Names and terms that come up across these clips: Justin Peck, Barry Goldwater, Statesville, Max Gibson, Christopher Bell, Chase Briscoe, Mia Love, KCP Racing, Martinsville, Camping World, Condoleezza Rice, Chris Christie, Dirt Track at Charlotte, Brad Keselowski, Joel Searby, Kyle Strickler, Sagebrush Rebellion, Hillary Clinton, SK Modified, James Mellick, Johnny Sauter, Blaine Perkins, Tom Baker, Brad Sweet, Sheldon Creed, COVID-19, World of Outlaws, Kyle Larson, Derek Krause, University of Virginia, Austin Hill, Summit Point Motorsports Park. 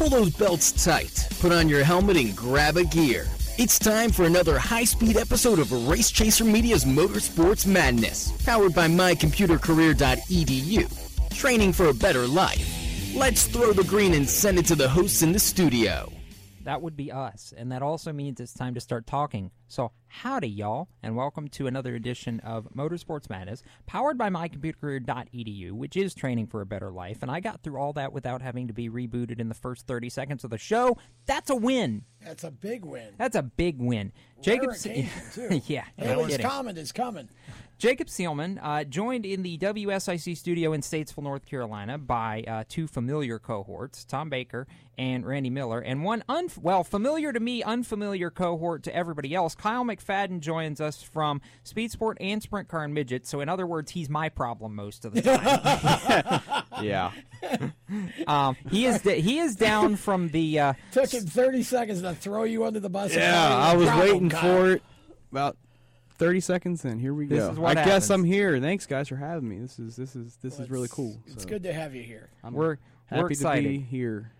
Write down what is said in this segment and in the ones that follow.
Pull those belts tight, put on your helmet, and grab a gear. It's time for another high-speed episode of Race Chaser Media's Motorsports Madness, powered by MyComputerCareer.edu. Training for a better life. Let's throw the green and send it to the hosts in the studio. That would be us, and that also means it's time to start talking. So howdy, y'all, and welcome to another edition of Motorsports Madness, powered by mycomputercareer.edu, which is training for a better life, and I got through all that without having to be rebooted in the first 30 seconds of the show. That's a win. That's a big win. That's a big win. Jacob too. Yeah. Everyone's comment is coming. Jacob Seelman, joined in the WSIC studio in Statesville, North Carolina, by two familiar cohorts, Tom Baker and Randy Miller, and one, familiar to me, unfamiliar cohort to everybody else. Kyle McFadden joins us from Speed Sport and Sprint Car and Midget. So, in other words, he's my problem most of the time. Yeah. He is down from the... Took him 30 seconds to throw you under the bus. Yeah, I was waiting for it about 30 seconds in. Here we go. This is what happens. Guess I'm here. Thanks, guys, for having me. This is really cool. It's good to have you here. We're excited to be here.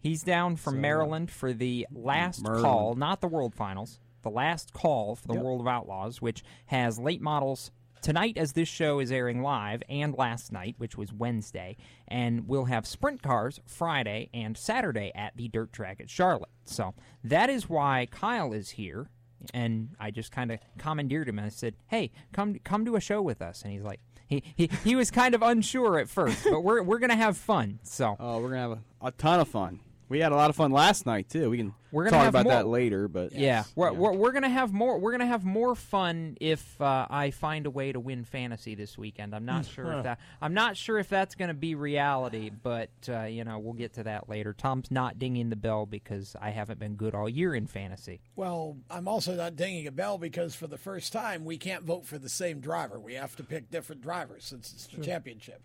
He's down from Maryland for the last call, not the World Finals. The last call for the World of Outlaws, which has late models tonight as this show is airing live, and last night, which was Wednesday, and we'll have sprint cars Friday and Saturday at the Dirt Track at Charlotte. So that is why Kyle is here, and I just kind of commandeered him and I said, hey, come to a show with us, and he's like, he was kind of unsure at first, but we're gonna have fun. So we're gonna have a ton of fun. We had a lot of fun last night too. We're talk about that later, but we're gonna have more. We're gonna have more fun if I find a way to win fantasy this weekend. I'm not sure if that. I'm not sure if that's gonna be reality, but we'll get to that later. Tom's not dinging the bell because I haven't been good all year in fantasy. Well, I'm also not dinging a bell because for the first time we can't vote for the same driver. We have to pick different drivers since it's the championship.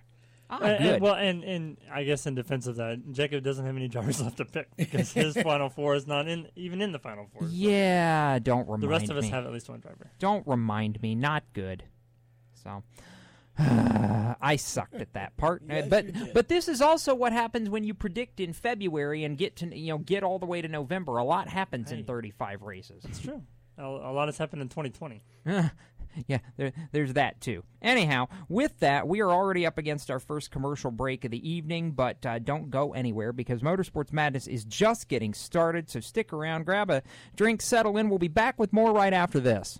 And I guess in defense of that, Jacob doesn't have any drivers left to pick because his Final Four is not even in the Final Four. Yeah, don't remind me. The rest of us have at least one driver. Don't remind me. Not good. So I sucked at that part. Yes, but this is also what happens when you predict in February and get to get all the way to November. A lot happens in 35 races. It's true. A lot has happened in 2020. Yeah, there's that, too. Anyhow, with that, we are already up against our first commercial break of the evening, but don't go anywhere because Motorsports Madness is just getting started, so stick around, grab a drink, settle in. We'll be back with more right after this.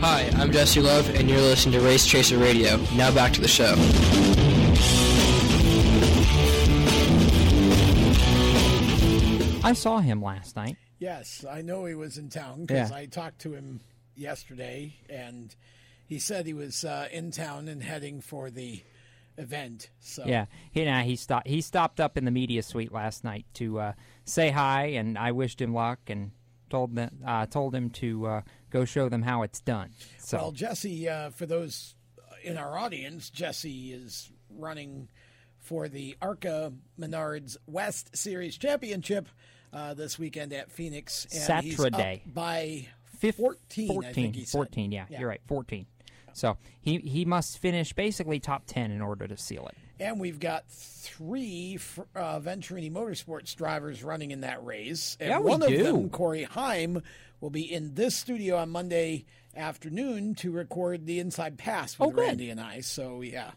Hi, I'm Jesse Love, and you're listening to Race Chaser Radio. Now back to the show. I saw him last night. Yes, I know he was in town because I talked to him yesterday, and he said he was in town and heading for the event. So yeah, he stopped up in the media suite last night to say hi, and I wished him luck and told him to go show them how it's done. So. Well, Jesse, for those in our audience, Jesse is running for the ARCA Menards West Series Championship this weekend at Phoenix. And Saturday. He's up by 14, I think he said. 14, yeah, you're right, 14. So he must finish basically top 10 in order to seal it. And we've got 3 Venturini Motorsports drivers running in that race. And one of them, Corey Heim, will be in this studio on Monday afternoon to record the Inside Pass with Randy and I. So, yeah.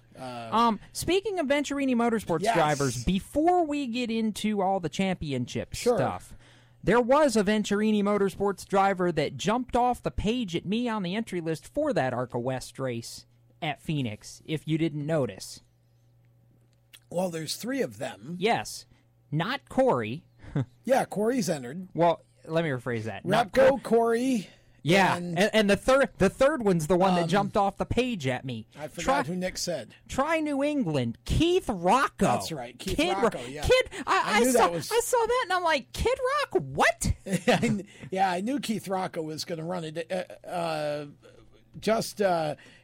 Speaking of Venturini Motorsports drivers, before we get into all the championship stuff, there was a Venturini Motorsports driver that jumped off the page at me on the entry list for that ARCA West race at Phoenix, if you didn't notice. Well, there's 3 of them. Yes. Not Corey. Yeah, Corey's entered. Well, let me rephrase that. Repco, Corey. Yeah, and the third one's the one that jumped off the page at me. I forgot who Nick said. Try New England. Keith Rocco. That's right, Keith Rocco, yeah. I saw that, and I'm like, Kid Rock, what? Yeah, I knew Keith Rocco was going to run it.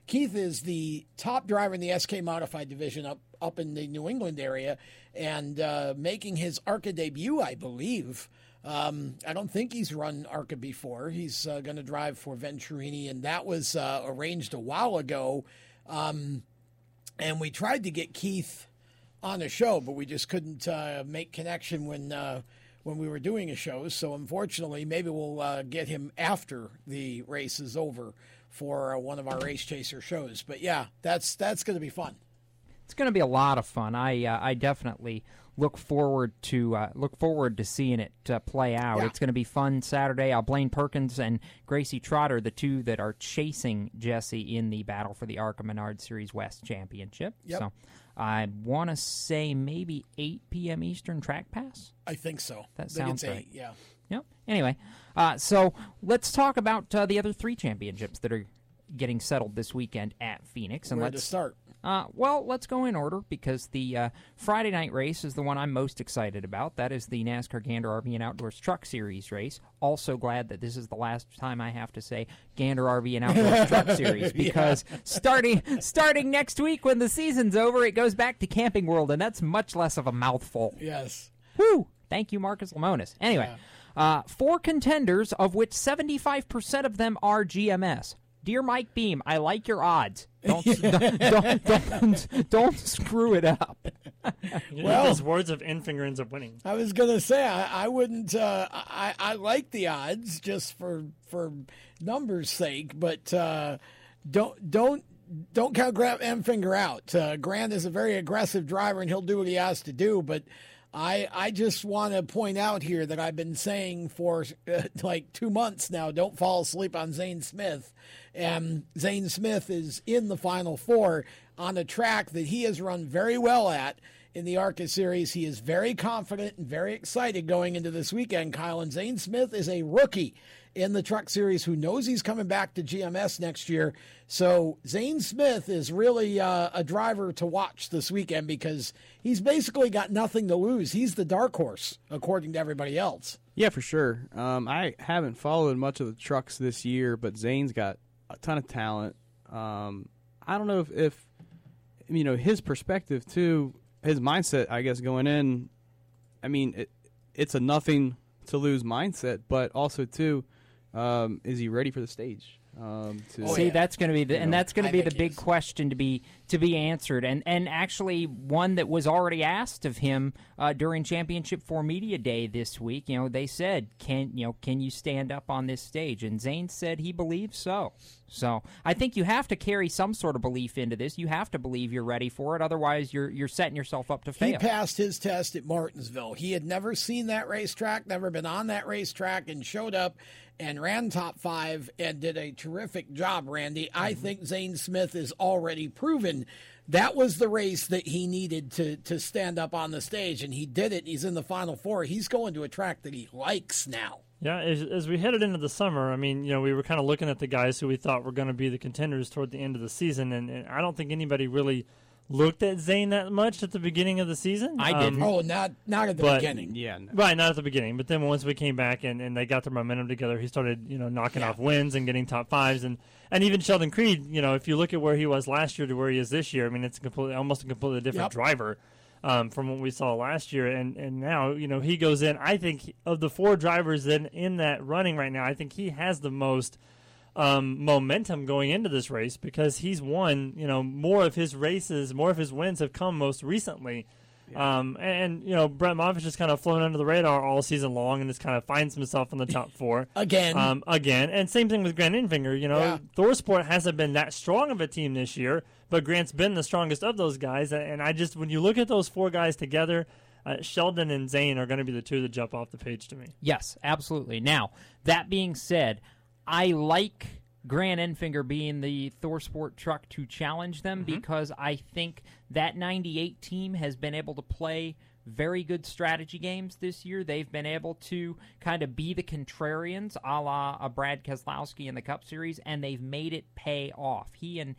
Keith is the top driver in the SK Modified division up in the New England area, and making his ARCA debut, I believe. I don't think he's run ARCA before. He's going to drive for Venturini, and that was arranged a while ago. And we tried to get Keith on a show, but we just couldn't make connection when we were doing a show. So, unfortunately, maybe we'll get him after the race is over for one of our Race Chaser shows. But, yeah, that's going to be fun. It's going to be a lot of fun. I definitely look forward to seeing it play out. Yeah. It's going to be fun Saturday. Blaine Perkins and Gracie Trotter, the 2 that are chasing Jesse in the battle for the ARCA Menard Series West Championship. Yep. So I want to say maybe 8 p.m. Eastern track pass. I think so. That sounds right. 8, yeah. Yep. Anyway, so let's talk about the other 3 championships that are getting settled this weekend at Phoenix. And let's start. Let's go in order because the Friday night race is the one I'm most excited about. That is the NASCAR Gander RV and Outdoors Truck Series race. Also glad that this is the last time I have to say Gander RV and Outdoors Truck Series because starting next week when the season's over, it goes back to Camping World, and that's much less of a mouthful. Yes. Woo! Thank you, Marcus Lemonis. Anyway, 4 contenders, of which 75% of them are GMS. Dear Mike Beam, I like your odds. Don't screw it up. Well, those words of Enfinger ends up winning. I was gonna say I wouldn't. I like the odds just for numbers' sake, but don't count Grant Enfinger out. Grant is a very aggressive driver, and he'll do what he has to do, but. I just want to point out here that I've been saying for 2 months now, don't fall asleep on Zane Smith. And Zane Smith is in the Final Four on a track that he has run very well at in the ARCA series. He is very confident and very excited going into this weekend, Kyle. And Zane Smith is a rookie in the Truck Series who knows he's coming back to GMS next year. So Zane Smith is really a driver to watch this weekend because he's basically got nothing to lose. He's the dark horse, according to everybody else. Yeah, for sure. I haven't followed much of the trucks this year, but Zane's got a ton of talent. I don't know if you know, his perspective, too, his mindset, I guess, going in, I mean, it's a nothing-to-lose mindset, but also, too, is he ready for the stage? That's going to be the big question to be answered, and actually one that was already asked of him during Championship 4 Media Day this week. You know, they said, can you stand up on this stage? And Zane said he believes so. So I think you have to carry some sort of belief into this. You have to believe you're ready for it. Otherwise, you're setting yourself up to fail. He passed his test at Martinsville. He had never seen that racetrack, never been on that racetrack, and showed up and ran top five and did a terrific job, Randy. Mm-hmm. I think Zane Smith is already proven that was the race that he needed to stand up on the stage, and he did it. He's in the Final Four. He's going to a track that he likes now. Yeah, as we headed into the summer, I mean, you know, we were kind of looking at the guys who we thought were going to be the contenders toward the end of the season, and I don't think anybody really looked at Zane that much at the beginning of the season. I didn't. Not at the beginning. Yeah, no. Right, not at the beginning. But then once we came back and they got their momentum together, he started, you know, knocking off wins and getting top fives. And even Sheldon Creed, you know, if you look at where he was last year to where he is this year, I mean, it's almost a completely different driver. From what we saw last year, and now, you know, he goes in. I think of the four drivers in that running right now, I think he has the most momentum going into this race because he's won, you know, more of his races, more of his wins have come most recently. Yeah. And, you know, Brett Moffitt just kind of flown under the radar all season long and just kind of finds himself in the top four. Again. And same thing with Grant Enfinger. You know, ThorSport hasn't been that strong of a team this year, but Grant's been the strongest of those guys. And I just, when you look at those four guys together, Sheldon and Zane are going to be the two that jump off the page to me. Yes, absolutely. Now, that being said, I like Grant Enfinger being the ThorSport truck to challenge them because I think that 98 team has been able to play very good strategy games this year. They've been able to kind of be the contrarians, a la Brad Keselowski in the Cup Series, and they've made it pay off. He and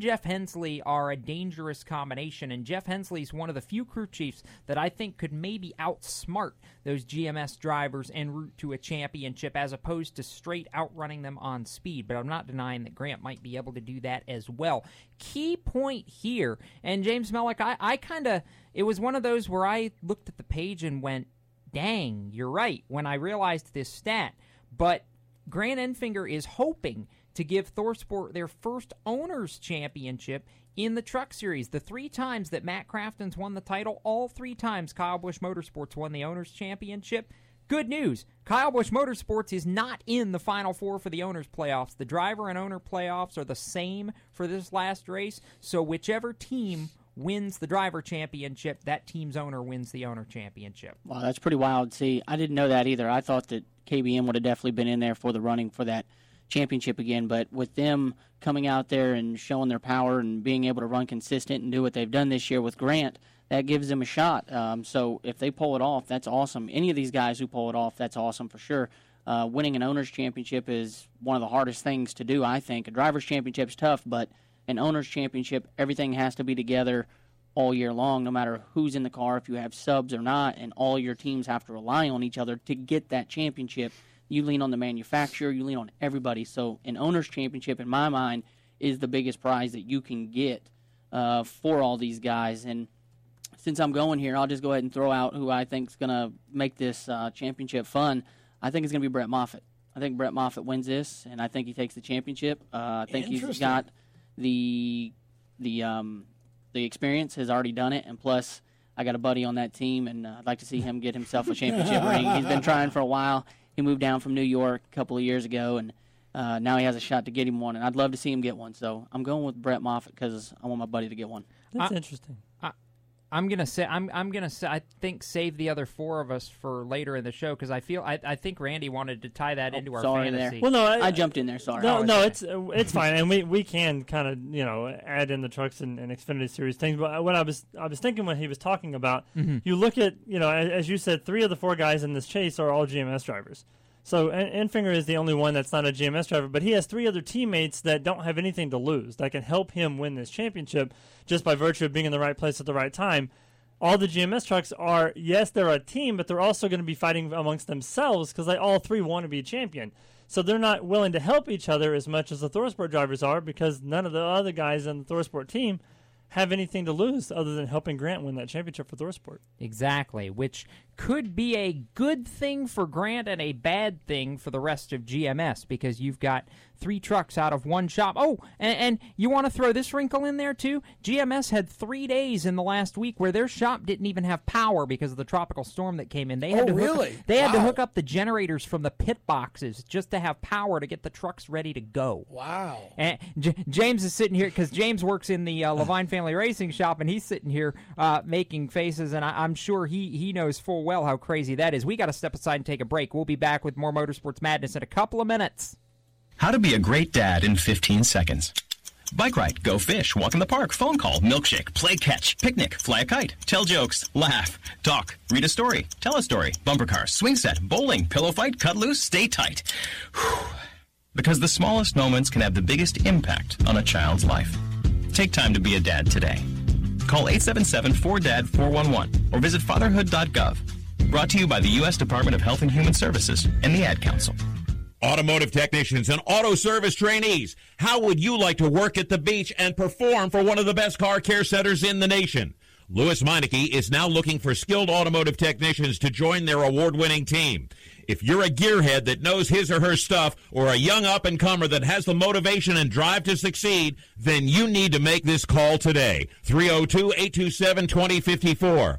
Jeff Hensley are a dangerous combination, and Jeff Hensley's one of the few crew chiefs that I think could maybe outsmart those GMS drivers en route to a championship as opposed to straight outrunning them on speed. But I'm not denying that Grant might be able to do that as well. Key point here, and James Mellick, I kind of, it was one of those where I looked at the page and went, dang, you're right, when I realized this stat. But Grant Enfinger is hoping to give ThorSport their first Owners' Championship in the Truck Series. The three times that Matt Crafton's won the title, all three times Kyle Busch Motorsports won the Owners' Championship. Good news, Kyle Busch Motorsports is not in the Final Four for the Owners' Playoffs. The driver and owner playoffs are the same for this last race, so whichever team wins the driver championship, that team's owner wins the owner championship. Wow, that's pretty wild. See, I didn't know that either. I thought that KBM would have definitely been in there for the running for that championship again, but with them coming out there and showing their power and being able to run consistent and do what they've done this year with Grant, that gives them a shot. So if they pull it off, that's awesome. Any of these guys who pull it off, that's awesome for sure. Winning an owner's championship is one of the hardest things to do, I think. A driver's championship's tough, but an owner's championship, everything has to be together all year long, no matter who's in the car, if you have subs or not, and all your teams have to rely on each other to get that championship. You lean on the manufacturer, you lean on everybody. So an owner's championship, in my mind, is the biggest prize that you can get for all these guys. And since I'm going here, I'll just go ahead and throw out who I think is going to make this championship fun. I think it's going to be Brett Moffitt. I think Brett Moffitt wins this, and I think he takes the championship. I think he's got the experience, has already done it, and plus I got a buddy on that team, and I'd like to see him get himself a championship ring. He's been trying for a while. He moved down from New York a couple of years ago, and now he has a shot to get him one, and I'd love to see him get one. So I'm going with Brett Moffitt because I want my buddy to get one. That's interesting. I'm gonna say I think save the other four of us for later in the show because I think Randy wanted to tie that into our fantasy. There. Well, no, I jumped in there. Sorry. No, it's fine, and we can kind of add in the trucks and Xfinity Series things. But what I was thinking when he was talking about, you look at as you said, three of the four guys in this chase are all GMS drivers. So Enfinger is the only one that's not a GMS driver, but he has three other teammates that don't have anything to lose that can help him win this championship just by virtue of being in the right place at the right time. All the GMS trucks are, yes, they're a team, but they're also going to be fighting amongst themselves because they all three want to be a champion. So they're not willing to help each other as much as the ThorSport drivers are because none of the other guys on the ThorSport team have anything to lose other than helping Grant win that championship for ThorSport. Exactly, which could be a good thing for Grant and a bad thing for the rest of GMS because you've got three trucks out of one shop. Oh, and you want to throw this wrinkle in there too? GMS had 3 days in the last week where their shop didn't even have power because of the tropical storm that came in. They had to hook up the generators from the pit boxes just to have power to get the trucks ready to go. Wow. And James is sitting here because James works in the Levine family racing shop, and he's sitting here making faces, and I'm sure he knows full well how crazy that is. We got to step aside and take a break. We'll be back with more Motorsports Madness in a couple of minutes. How to be a great dad in 15 seconds. Bike ride, go fish, walk in the park, phone call, milkshake, play catch, picnic, fly a kite, tell jokes, laugh, talk, read a story, tell a story, bumper car, swing set, bowling, pillow fight, cut loose, stay tight. Whew. Because the smallest moments can have the biggest impact on a child's life. Take time to be a dad today. Call 877-4DAD-411 or visit fatherhood.gov. Brought to you by the U.S. Department of Health and Human Services and the Ad Council. Automotive technicians and auto service trainees, how would you like to work at the beach and perform for one of the best car care centers in the nation? Lewis Meineke is now looking for skilled automotive technicians to join their award-winning team. If you're a gearhead that knows his or her stuff, or a young up-and-comer that has the motivation and drive to succeed, then you need to make this call today. 302-827-2054.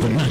But not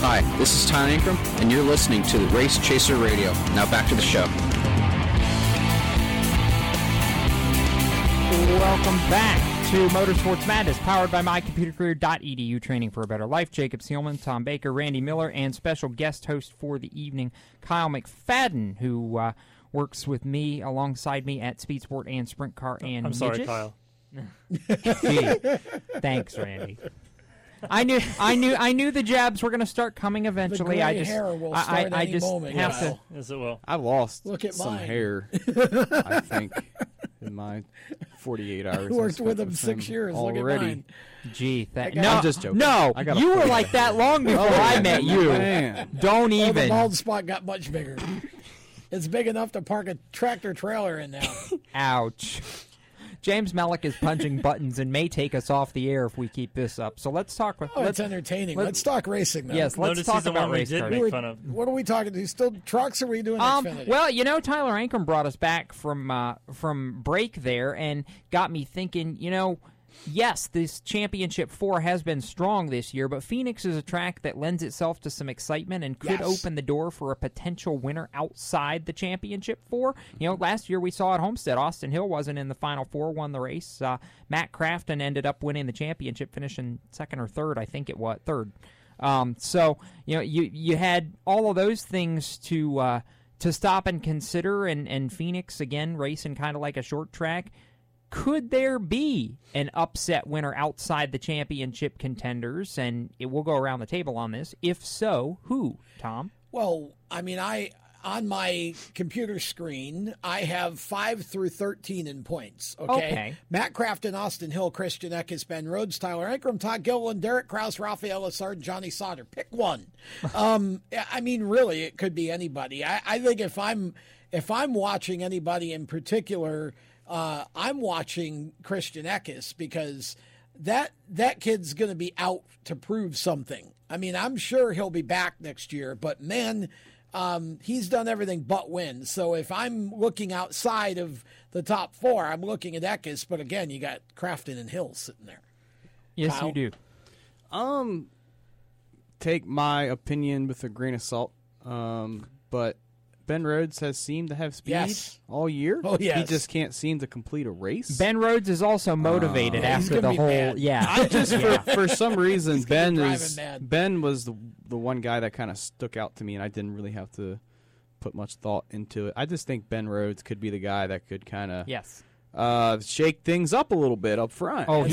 Hi, this is Tyler Ingram, and you're listening to Race Chaser Radio. Now back to the show. Welcome back to Motorsports Madness, powered by MyComputerCareer.edu, training for a better life. Jacob Seelman, Tom Baker, Randy Miller, and special guest host for the evening, Kyle McFadden, who works with me, alongside me at Speed Sport and Sprint Car and Midget. I'm sorry, Kyle. Thanks, Randy. I knew the jabs were going to start coming eventually. The hair will start any moment. Have to. Yes, it will. I lost some hair. I think in my 48 hours. I worked with him 6 years already. Gee, no, I'm just joking. No, you were like that long before I met you. Man. Don't even. The bald spot got much bigger. It's big enough to park a tractor trailer in now. Ouch. James Mellick is punching buttons and may take us off the air if we keep this up. So let's talk. It's entertaining. Let's talk racing, though. Yes, let's talk about racing. What are we talking to? Still trucks? Or are we doing Xfinity? Well, Tyler Ankrum brought us back from break there and got me thinking, yes, this Championship 4 has been strong this year, but Phoenix is a track that lends itself to some excitement and could open the door for a potential winner outside the Championship 4. Last year we saw at Homestead, Austin Hill wasn't in the Final Four, won the race. Matt Crafton ended up winning the championship, finishing second or third, I think it was, third. So, you had all of those things to stop and consider, and Phoenix, again, racing kind of like a short track. Could there be an upset winner outside the championship contenders? And it will go around the table on this. If so, who, Tom? Well, on my computer screen, I have 5 through 13 in points. Okay. Matt Crafton, Austin Hill, Christian Eckes, Ben Rhodes, Tyler Ankrum, Todd Gilliland, Derek Krause, Rafael Assard, Johnny Sauter. Pick one. Really, it could be anybody. I think if I'm watching anybody in particular, I'm watching Christian Eckes because that kid's going to be out to prove something. I'm sure he'll be back next year, but man, he's done everything but win. So if I'm looking outside of the top four, I'm looking at Eckes. But again, you got Crafton and Hill sitting there. Yes, Kyle? You do. Take my opinion with a grain of salt, but Ben Rhodes has seemed to have speed all year. Oh, yes. He just can't seem to complete a race. Ben Rhodes is also motivated after the whole mad. Yeah. I just for some reason Ben was the one guy that kind of stuck out to me, and I didn't really have to put much thought into it. I just think Ben Rhodes could be the guy that could kind of shake things up a little bit up front. Oh,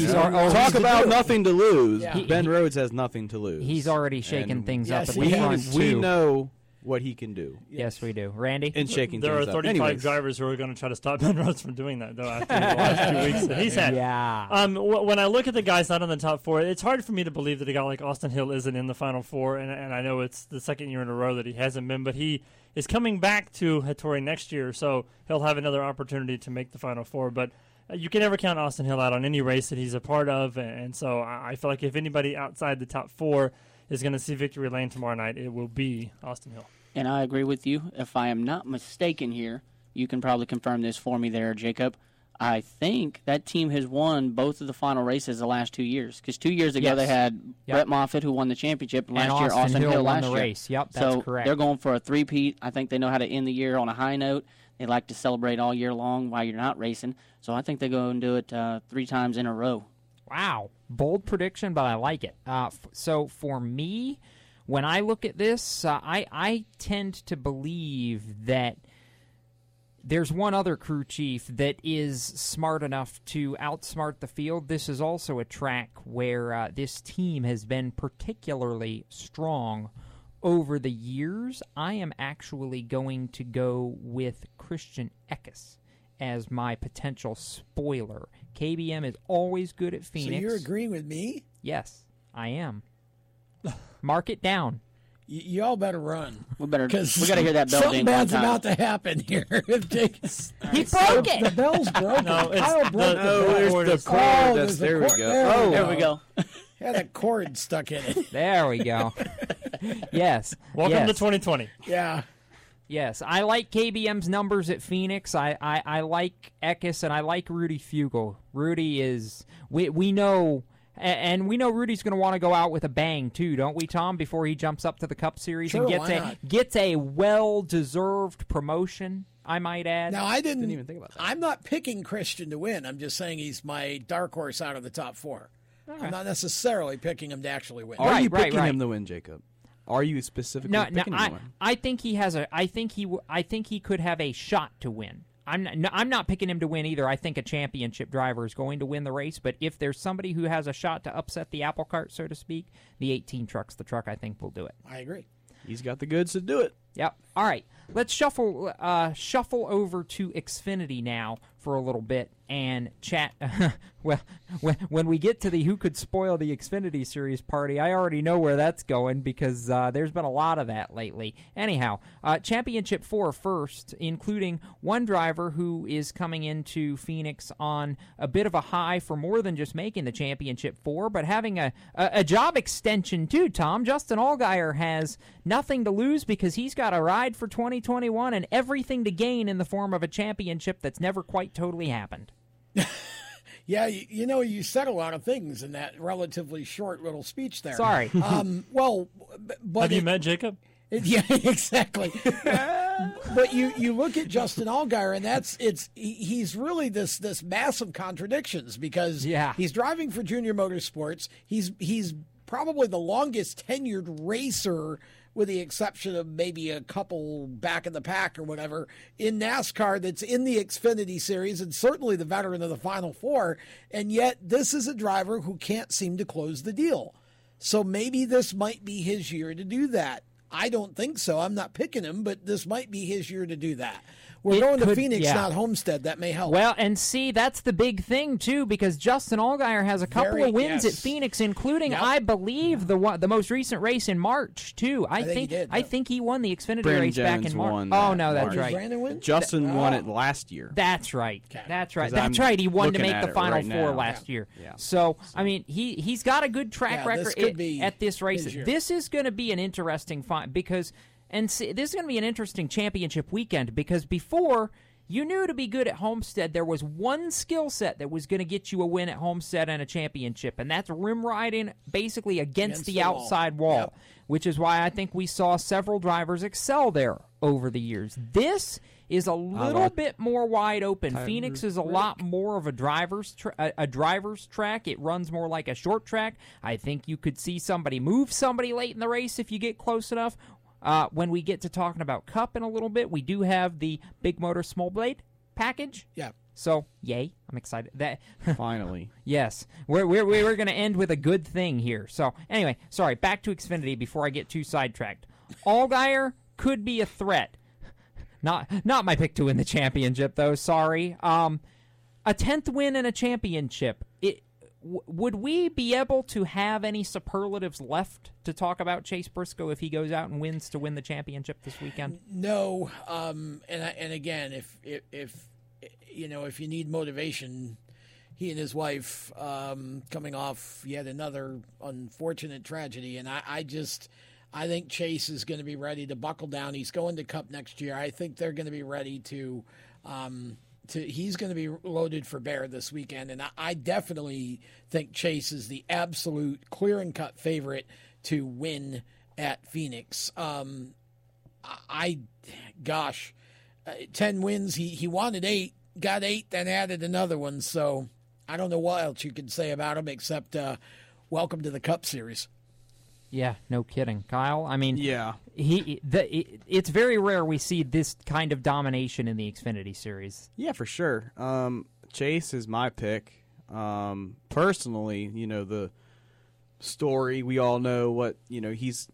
talk about nothing to lose. Yeah. Ben Rhodes has nothing to lose. He's already shaking things up. We know what he can do. Yes, we do. Randy? And shaking things up. There are 35 drivers who are going to try to stop Ben Rhodes from doing that, though, after the last 2 weeks that he's had. Yeah. When I look at the guys not on the top four, it's hard for me to believe that a guy like Austin Hill isn't in the Final Four, and I know it's the second year in a row that he hasn't been, but he is coming back to Hattori next year, so he'll have another opportunity to make the Final Four, but you can never count Austin Hill out on any race that he's a part of, and so I feel like if anybody outside the top four is going to see victory lane tomorrow night, it will be Austin Hill. And I agree with you. If I am not mistaken here, you can probably confirm this for me there, Jacob. I think that team has won both of the final races the last 2 years. Because 2 years ago they had Brett Moffitt, who won the championship, and last year Austin Hill won the race. Yep, that's correct. So they're going for a three-peat. I think they know how to end the year on a high note. They like to celebrate all year long while you're not racing. So I think they go and do it 3 times in a row. Wow. Bold prediction, but I like it. So for me, when I look at this, I tend to believe that there's one other crew chief that is smart enough to outsmart the field. This is also a track where this team has been particularly strong over the years. I am actually going to go with Christian Eckes as my potential spoiler. KBM is always good at Phoenix. So you're agreeing with me? Yes, I am. Mark it down. You all better run. We got to hear that bell ding. Something bad's about to happen here. He broke it. The bell's broken. There we go. Had a cord stuck in it. There we go. Yes. Welcome to 2020. Yeah. Yes, I like KBM's numbers at Phoenix. I like Eckes, and I like Rudy Fugle. Rudy is – we know – and we know Rudy's going to want to go out with a bang too, don't we, Tom, before he jumps up to the Cup Series and gets a well-deserved promotion, I might add. Now, I didn't even think about that. I'm not picking Christian to win. I'm just saying he's my dark horse out of the top four. Right. I'm not necessarily picking him to actually win. Are you picking him to win, Jacob? Are you specifically picking anyone? I think he could have a shot to win. I'm not picking him to win either. I think a championship driver is going to win the race, but if there's somebody who has a shot to upset the apple cart, so to speak, the 18 truck's the truck I think will do it. I agree. He's got the goods to do it. Yep. All right. Let's shuffle over to Xfinity now for a little bit and chat. Well, when we get to the who could spoil the Xfinity Series party, I already know where that's going because there's been a lot of that lately. Anyhow, Championship 4 first, including one driver who is coming into Phoenix on a bit of a high for more than just making the Championship 4, but having a job extension too, Tom. Justin Allgaier has nothing to lose because he's got a ride for 2021 and everything to gain in the form of a championship that's never quite totally happened. Yeah, you know, you said a lot of things in that relatively short little speech there. Sorry. Well, but have you met Jacob? Yeah, exactly. But you look at Justin Allgaier, and he's really this mass of contradictions because he's driving for Junior Motorsports. He's probably the longest tenured racer, with the exception of maybe a couple back in the pack or whatever, in NASCAR that's in the Xfinity Series, and certainly the veteran of the Final Four. And yet this is a driver who can't seem to close the deal. So maybe this might be his year to do that. I don't think so. I'm not picking him, but this might be his year to do that. We're going to Phoenix, not Homestead. That may help. Well, and see, that's the big thing, too, because Justin Allgaier has a couple of wins at Phoenix, including, I believe, the most recent race in March, too. I think he won the Xfinity race Jones back in March. Oh, no, that's right. Brandon won? Justin won it last year. That's right. Okay. That's right. That's right. He won to make the Final Four last year. Yeah. So, I mean, he's got a good track record at this race. This is going to be an interesting fight because... And see, this is going to be an interesting championship weekend because before, you knew to be good at Homestead, there was one skill set that was going to get you a win at Homestead and a championship, and that's rim riding basically against the outside wall, which is why I think we saw several drivers excel there over the years. This is a little bit more wide open. Phoenix is a lot more of a driver's track. It runs more like a short track. I think you could see somebody move somebody late in the race if you get close enough. When we get to talking about Cup in a little bit, we do have the Big Motor Small Blade package. Yeah. So, yay. I'm excited. Finally. Yes. We're going to end with a good thing here. So, anyway, sorry, back to Xfinity before I get too sidetracked. Allgaier could be a threat. Not my pick to win the championship, though. Sorry. A 10th win in a championship. Would we be able to have any superlatives left to talk about Chase Briscoe if he goes out and wins to win the championship this weekend? No, and again, if you know, if you need motivation, he and his wife coming off yet another unfortunate tragedy, and I think Chase is going to be ready to buckle down. He's going to Cup next year. I think they're going to be ready to. He's going to be loaded for bear this weekend, and I definitely think Chase is the absolute clear-and-cut favorite to win at Phoenix. 10 wins. He wanted 8, got 8, then added another one. So I don't know what else you can say about him except welcome to the Cup Series. Yeah, no kidding, Kyle. I mean, it's very rare we see this kind of domination in the Xfinity Series. Yeah, for sure. Chase is my pick. Personally, you know, the story, we all know what, you know, he's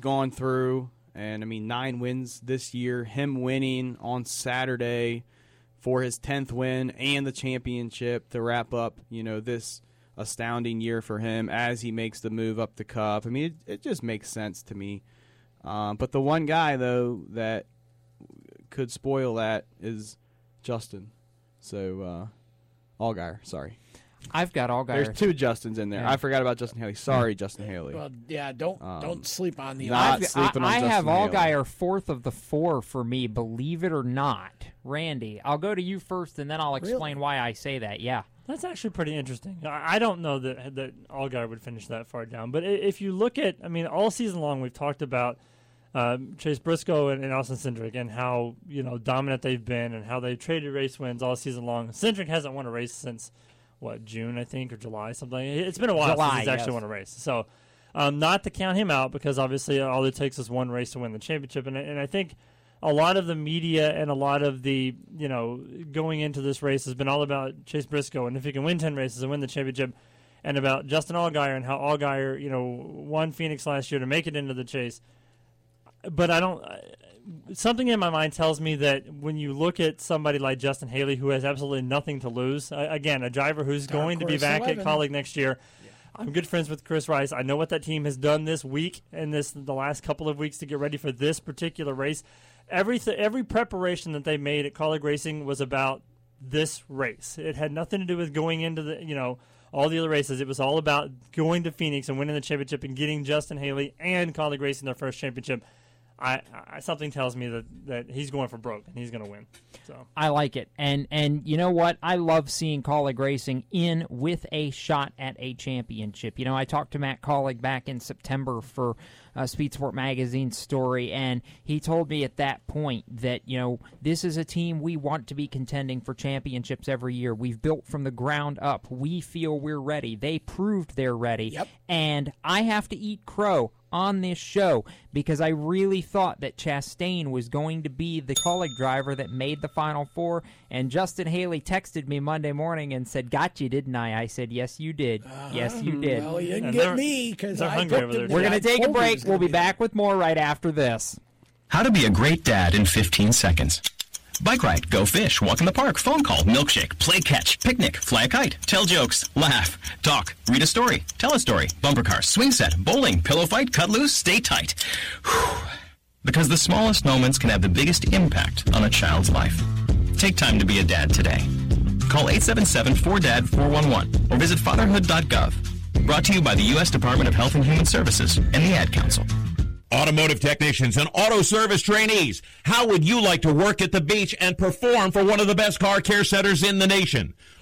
gone through, and I mean, 9 wins this year, him winning on Saturday for his 10th win and the championship to wrap up, you know, this astounding year for him as he makes the move up the Cup. I mean, it just makes sense to me. But the one guy, though, that could spoil that is Justin. So, Allgaier, sorry. I've got Allgaier. There's 2 Justins in there. Yeah. I forgot about Justin Haley. Sorry, Justin Haley. Well, yeah, don't sleep on the. I have Allgaier 4th of the 4 for me, believe it or not. Randy, I'll go to you first, and then I'll explain why I say that. Yeah. That's actually pretty interesting. I don't know that Allgaier would finish that far down. But if you look at, I mean, all season long we've talked about Chase Briscoe and Austin Cindric and how, you know, dominant they've been and how they've traded race wins all season long. Cindric hasn't won a race since, June, I think, or July, something. It's been a while since he's actually won a race. So not to count him out because obviously all it takes is one race to win the championship. And I think a lot of the media and a lot of the, you know, going into this race has been all about Chase Briscoe and if he can win 10 races and win the championship, and about Justin Allgaier and how Allgaier, you know, won Phoenix last year to make it into the chase. But I don't – something in my mind tells me that when you look at somebody like Justin Haley, who has absolutely nothing to lose, again, a driver who's going to be back at Kaulig next year. Yeah. I'm good friends with Chris Rice. I know what that team has done this week and the last couple of weeks to get ready for this particular race. Every preparation that they made at Kaulig Racing was about this race. It had nothing to do with going into the, you know, all the other races. It was all about going to Phoenix and winning the championship and getting Justin Haley and Kaulig Racing their first championship. I something tells me that he's going for broke and he's going to win. So I like it, and you know what? I love seeing Kaulig Racing in with a shot at a championship. You know, I talked to Matt Kaulig back in September for Speed Sport Magazine's story, and he told me at that point that, you know, this is a team we want to be contending for championships every year. We've built from the ground up. We feel we're ready. They proved they're ready, yep. And I have to eat crow on this show because I really thought that Chastain was going to be the Kaulig driver that made the Final Four, and Justin Haley texted me Monday morning and said, "Got you, didn't I?" I said, "Yes, you did. Yes, you did." Well, you didn't get me because I'm hungry over there. We're going to take a break. We'll be back with more right after this. How to be a great dad in 15 seconds. Bike ride, go fish, walk in the park, phone call, milkshake, play catch, picnic, fly a kite, tell jokes, laugh, talk, read a story, tell a story, bumper car, swing set, bowling, pillow fight, cut loose, stay tight. Whew. Because the smallest moments can have the biggest impact on a child's life. Take time to be a dad today. Call 877-4DAD-411 or visit fatherhood.gov. Brought to you by the U.S. Department of Health and Human Services and the Ad Council. Automotive technicians and auto service trainees, how would you like to work at the beach and perform for one of the best car care centers in the nation?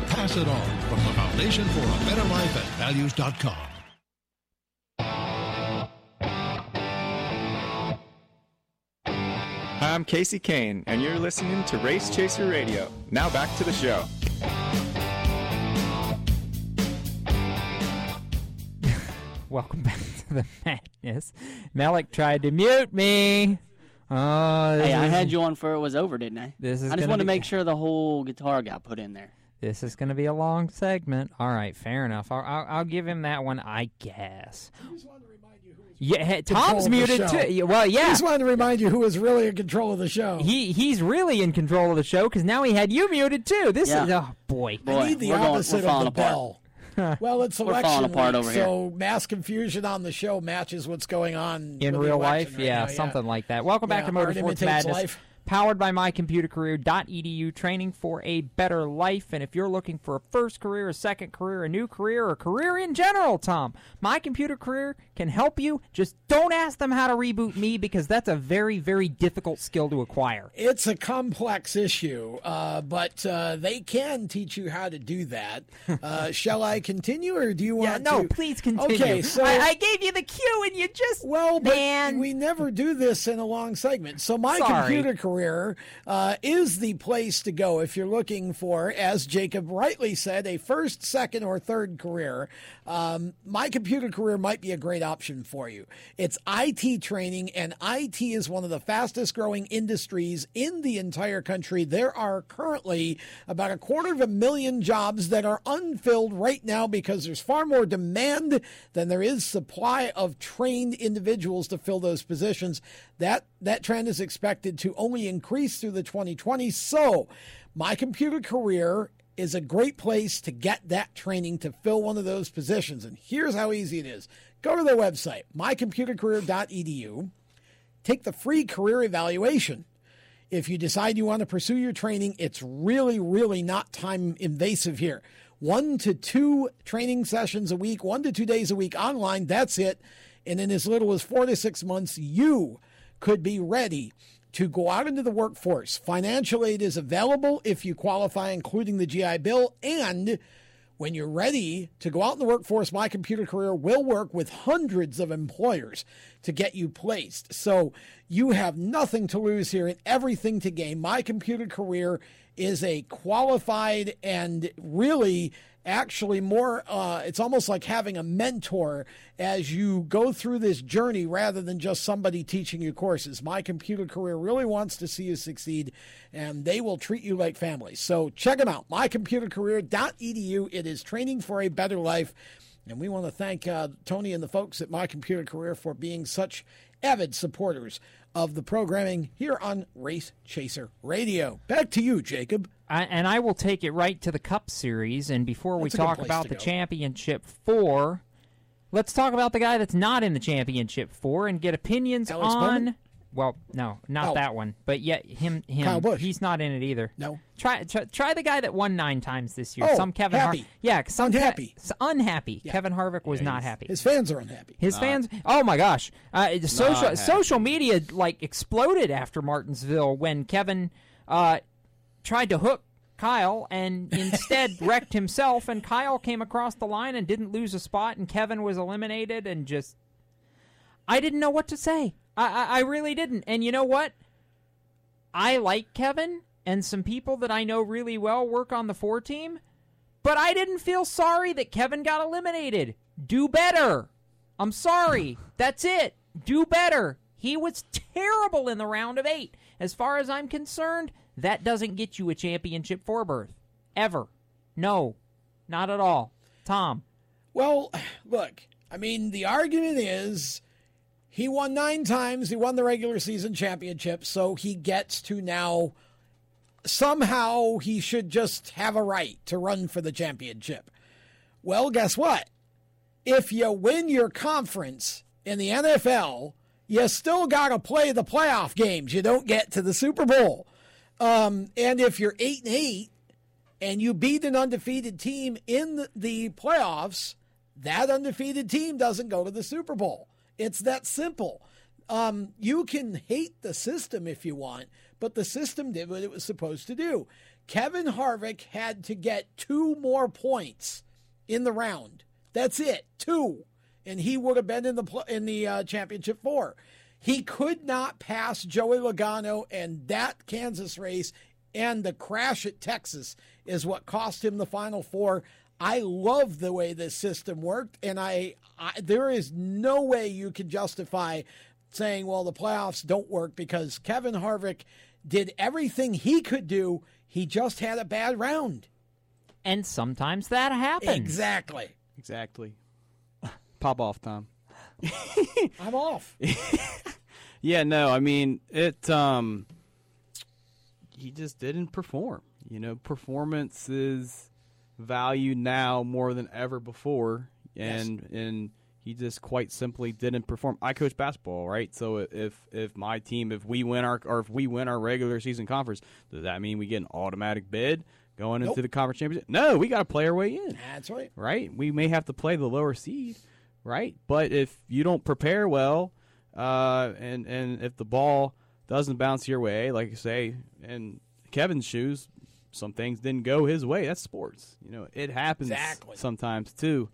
Pass it on. From the Foundation for a Better Life at values.com. Hi, I'm Casey Kane, and you're listening to Race Chaser Radio. Now back to the show. Welcome back to the madness. Mellick tried to mute me. Hey, I had you on for it was over, didn't I? I just wanted to make sure the whole guitar got put in there. This is going to be a long segment. All right, fair enough. I'll give him that one, I guess. I just wanted to remind you who was Tom's muted too. Well, yeah. I just wanted to remind you who was really in control of the show. He's really in control of the show because now he had you muted too. This is oh boy. I need the opposite of the bell. Well, it's election week, so mass confusion on the show matches what's going on in real life. Right now, something like that. Welcome back to Motorsports Madness. Life. Powered by MyComputerCareer.edu, training for a better life. And if you're looking for a first career, a second career, a new career, or a career in general, Tom, My Computer Career can help you. Just don't ask them how to reboot me because that's a very, very difficult skill to acquire. It's a complex issue, but they can teach you how to do that. Shall I continue or do you want to? No, please continue. Okay, so I gave you the cue and you just... Well, but we never do this in a long segment. So My Computer Career is the place to go if you're looking for, as Jacob rightly said, a first, second, or third career. My Computer Career might be a great option for you. It's IT training, and IT is one of the fastest growing industries in the entire country. There are currently about 250,000 jobs that are unfilled right now because there's far more demand than there is supply of trained individuals to fill those positions. That trend is expected to only increase through the 2020s. So My Computer Career is a great place to get that training to fill one of those positions. And here's how easy it is. Go to their website, mycomputercareer.edu. Take the free career evaluation. If you decide you want to pursue your training, it's really, really not time invasive here. 1 to 2 training sessions a week, 1 to 2 days a week online. That's it. And in as little as 4 to 6 months, you could be ready to go out into the workforce. Financial aid is available if you qualify, including the GI Bill. And when you're ready to go out in the workforce, My Computer Career will work with hundreds of employers to get you placed. So you have nothing to lose here and everything to gain. My Computer Career is a qualified and really actually more, it's almost like having a mentor as you go through this journey rather than just somebody teaching you courses. My Computer Career really wants to see you succeed, and they will treat you like family. So check them out, mycomputercareer.edu. It is training for a better life. And we want to thank Tony and the folks at My Computer Career for being such avid supporters of the programming here on Race Chaser Radio. Back to you, Jacob. And I will take it right to the Cup Series. And before we talk about the Championship 4, let's talk about the guy that's not in the Championship 4 and get opinions on... Well, no, not that one. But yet him, Kyle Busch. He's not in it either. No. Try the guy that won 9 times this year. Some Kevin Harvick. Yeah, unhappy. Yeah. Kevin Harvick was not happy. His fans are unhappy. His fans. Oh my gosh. Social media like exploded after Martinsville when Kevin tried to hook Kyle and instead wrecked himself, and Kyle came across the line and didn't lose a spot, and Kevin was eliminated, and just I didn't know what to say. I really didn't. And you know what? I like Kevin, and some people that I know really well work on the 4 team, but I didn't feel sorry that Kevin got eliminated. Do better. I'm sorry. That's it. Do better. He was terrible in the round of 8. As far as I'm concerned, that doesn't get you a championship 4 berth. Ever. No. Not at all. Tom. Well, look, I mean, the argument is... He won 9 times. He won the regular season championship, so he gets to now, somehow he should just have a right to run for the championship. Well, guess what? If you win your conference in the NFL, you still got to play the playoff games. You don't get to the Super Bowl. And if you're 8-8 and you beat an undefeated team in the playoffs, that undefeated team doesn't go to the Super Bowl. It's that simple. You can hate the system if you want, but the system did what it was supposed to do. Kevin Harvick had to get 2 more points in the round. That's it, 2. And he would have been in the championship 4. He could not pass Joey Logano, and that Kansas race and the crash at Texas is what cost him the final 4. I love the way this system worked, and I there is no way you can justify saying, well, the playoffs don't work, because Kevin Harvick did everything he could do. He just had a bad round. And sometimes that happens. Exactly. Pop off, Tom. I'm off. Yeah, no, I mean, it. He just didn't perform. You know, performance is valued now more than ever before, and yes. And he just quite simply didn't perform. I coach basketball, right? So if my team, if we win our regular season conference, does that mean we get an automatic bid going into the conference championship? No, we got to play our way in. That's right. Right? We may have to play the lower seed, right? But if you don't prepare well, and if the ball doesn't bounce your way, like you say, in Kevin's shoes, some things didn't go his way. That's sports. You know, it happens sometimes too.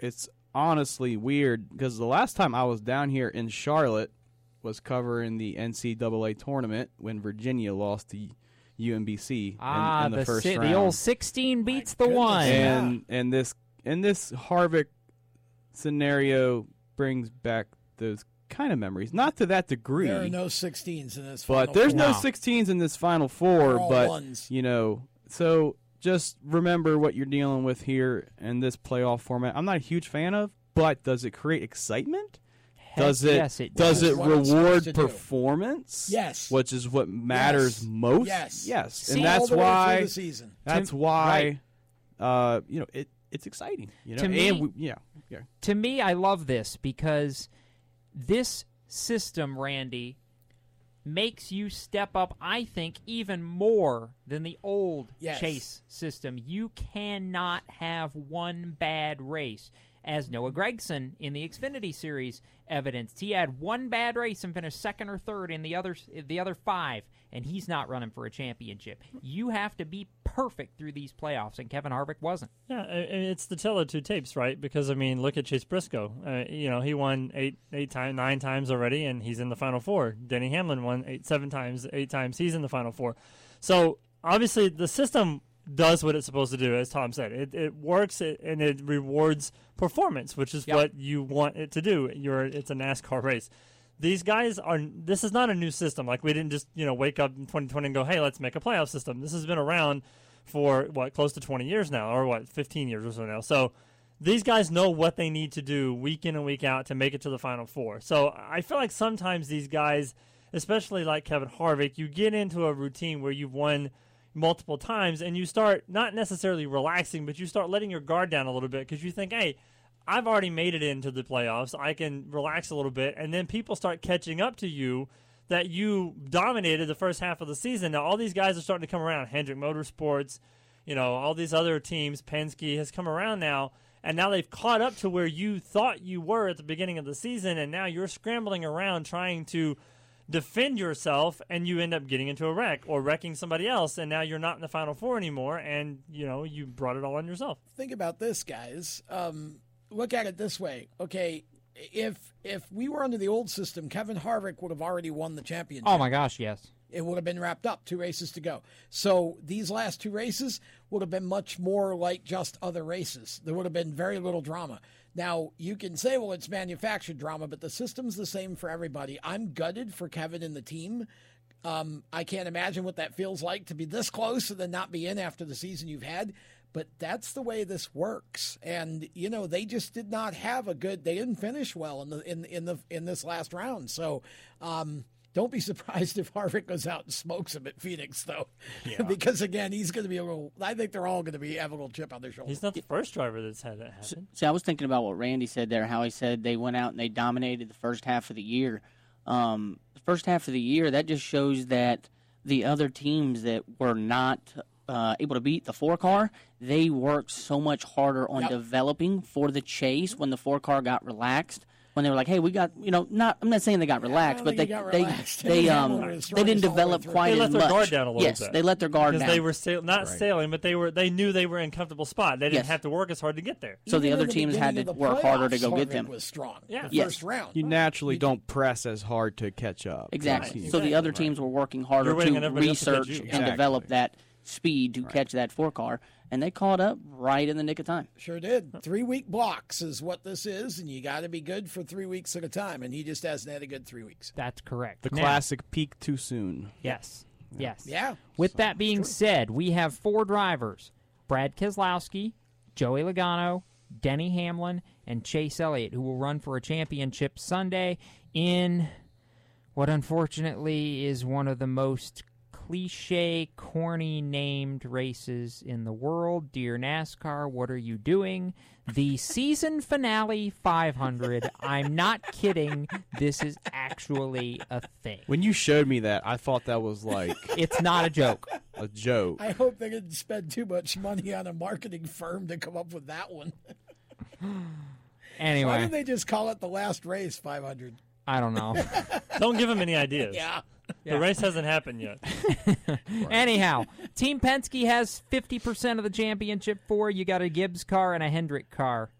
It's honestly weird because the last time I was down here in Charlotte was covering the NCAA tournament when Virginia lost to UMBC in the first round. The old 16 beats the one. And this Harvick scenario brings back those kind of memories, not to that degree. There are no 16s in this final four. But there's no 16s in this final four, but ones. You know, so just remember what you're dealing with here in this playoff format. I'm not a huge fan of, but does it create excitement? Does it reward performance? Yes. Which is what matters most? Yes. See, and that's why the season. That's why you know, it's exciting, you know. To me, to me, I love this because this system, Randy, makes you step up, I think, even more than the old Chase system. You cannot have one bad race, as Noah Gragson in the Xfinity Series evidenced. He had one bad race and finished second or third in the other five, and he's not running for a championship. You have to be perfect through these playoffs, and Kevin Harvick wasn't. Yeah, it's the tale of two tapes, right? Because, I mean, look at Chase Briscoe. You know, he won nine times already, and he's in the Final Four. Denny Hamlin won eight times. He's in the Final Four. So, obviously, the system does what it's supposed to do, as Tom said. It works, and it rewards performance, which is what you want it to do. It's a NASCAR race. These guys this is not a new system. Like, we didn't just, you know, wake up in 2020 and go, hey, let's make a playoff system. This has been around for, close to 20 years now, or 15 years or so now. So these guys know what they need to do week in and week out to make it to the Final Four. So I feel like sometimes these guys, especially like Kevin Harvick, you get into a routine where you've won multiple times and you start not necessarily relaxing, but you start letting your guard down a little bit because you think, hey, I've already made it into the playoffs. I can relax a little bit, and then people start catching up to you that you dominated the first half of the season. Now, all these guys are starting to come around. Hendrick Motorsports, you know, all these other teams, Penske has come around now, and now they've caught up to where you thought you were at the beginning of the season, and now you're scrambling around trying to defend yourself, and you end up getting into a wreck or wrecking somebody else, and now you're not in the Final Four anymore, and, you know, you brought it all on yourself. Think about this, guys. Look at it this way, okay? If we were under the old system, Kevin Harvick would have already won the championship. Oh, my gosh, yes. It would have been wrapped up, 2 races to go. So these last 2 races would have been much more like just other races. There would have been very little drama. Now, you can say, well, it's manufactured drama, but the system's the same for everybody. I'm gutted for Kevin and the team. I can't imagine what that feels like to be this close and then not be in after the season you've had. But that's the way this works, and you know they just did not have a good. They didn't finish well in this last round. So, don't be surprised if Harvick goes out and smokes him at Phoenix, though, because again he's going to be a little. I think they're all going to have a little chip on their shoulder. He's not the first driver that's had that happen. So I was thinking about what Randy said there, how he said they went out and they dominated the first half of the year. The first half of the year that just shows that the other teams that were not able to beat the 4-car, they worked so much harder on developing for the chase when the 4-car got relaxed. When they were like, "Hey, we got," you know, not. I'm not saying they got relaxed, but they didn't develop quite as much. They let their guard down a little bit. Yes, they let their guard down because they were sailing, but they knew they were in a comfortable spot. They didn't have to work as hard to get there. So the other teams had to work harder to go get them. Was strong. Yeah, the first round. You naturally don't press as hard to catch up. Exactly. So the other teams were working harder to research and develop that speed to catch that 4-car, and they caught up right in the nick of time. Sure did. 3-week blocks is what this is, and you got to be good for 3 weeks at a time, and he just hasn't had a good 3 weeks. That's correct. The classic peak too soon. Yes. Yes. Yeah. With that being said, we have four drivers: Brad Keselowski, Joey Logano, Denny Hamlin, and Chase Elliott, who will run for a championship Sunday in what unfortunately is one of the most cliche, corny named races in the world. Dear NASCAR, what are you doing? The season finale 500. I'm not kidding. This is actually a thing. When you showed me that, I thought that was like... It's not a joke. A joke. I hope they didn't spend too much money on a marketing firm to come up with that one. Anyway. Why didn't they just call it the last race 500? I don't know. Don't give them any ideas. Yeah. Yeah. The race hasn't happened yet. Anyhow, Team Penske has 50% of the championship for you. Got a Gibbs car and a Hendrick car.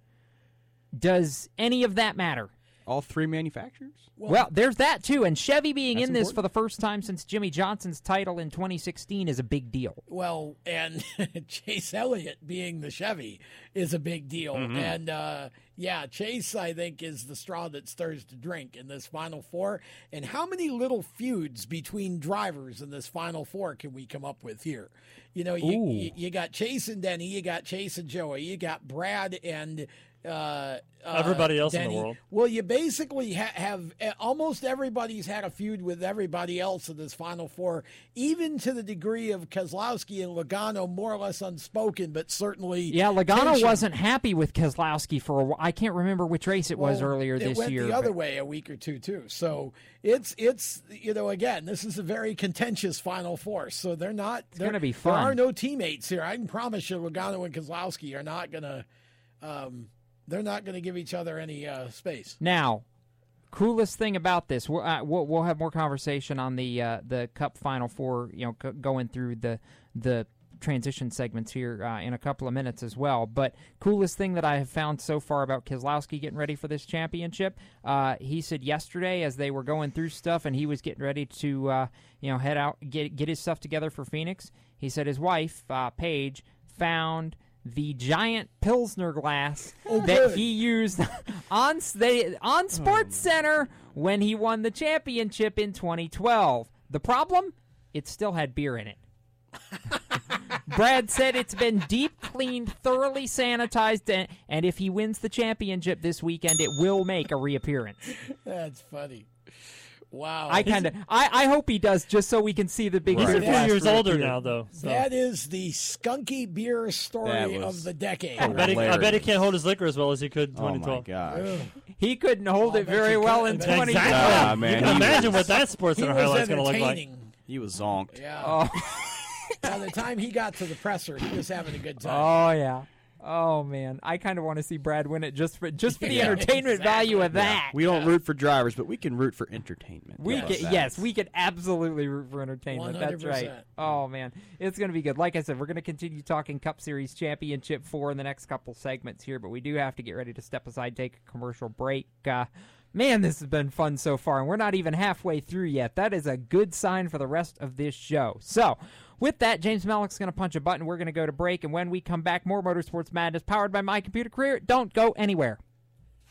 Does any of that matter? All three manufacturers? Well, there's that, too. And Chevy being in this important for the first time since Jimmy Johnson's title in 2016 is a big deal. Well, and Chase Elliott being the Chevy is a big deal. Mm-hmm. And, yeah, Chase, I think, is the straw that stirs the drink in this Final Four. And how many little feuds between drivers in this Final Four can we come up with here? You know, you got Chase and Denny, you got Chase and Joey, you got Brad and... everybody else in the world. Well, you basically have almost everybody's had a feud with everybody else in this Final Four, even to the degree of Keselowski and Logano more or less unspoken, but certainly... Yeah, Logano wasn't happy with Keselowski for a while. I can't remember which race it was earlier this year. It went the other way a week or two, too. So it's you know, again, this is a very contentious Final Four, so they're not... It's going to be fun. There are no teammates here. I can promise you Logano and Keselowski are not going to... They're not going to give each other any space. Now, coolest thing about this, we'll have more conversation on the Cup Final Four, you know, going through the transition segments here in a couple of minutes as well. But coolest thing that I have found so far about Keselowski getting ready for this championship, he said yesterday as they were going through stuff and he was getting ready to head out, get his stuff together for Phoenix. He said his wife, Paige, found the giant Pilsner glass that he used on Sports Center when he won the championship in 2012. The problem? It still had beer in it. Brad said it's been deep cleaned, thoroughly sanitized, and if he wins the championship this weekend, it will make a reappearance. That's funny. Wow. I hope he does, just so we can see the big... He's a few years older now, though. So. That is the skunky beer story of the decade. I bet he can't hold his liquor as well as he could in 2012. Oh, my gosh. He couldn't hold it very well in 2012. Exactly. Nah, man, you can imagine what that Sports Center highlight's going to look like. He was zonked. Yeah. By the time he got to the presser, he was having a good time. Oh, yeah. Oh, man. I kind of want to see Brad win it just for the entertainment value of that. Yeah. We don't root for drivers, but we can root for entertainment. We could absolutely root for entertainment. 100%. That's right. Oh, man. It's going to be good. Like I said, we're going to continue talking Cup Series Championship 4 in the next couple segments here, but we do have to get ready to step aside, take a commercial break. Man, this has been fun so far, and we're not even halfway through yet. That is a good sign for the rest of this show. So... With that, James Mellick's going to punch a button. We're going to go to break, and when we come back, more Motorsports Madness powered by My Computer Career. Don't go anywhere.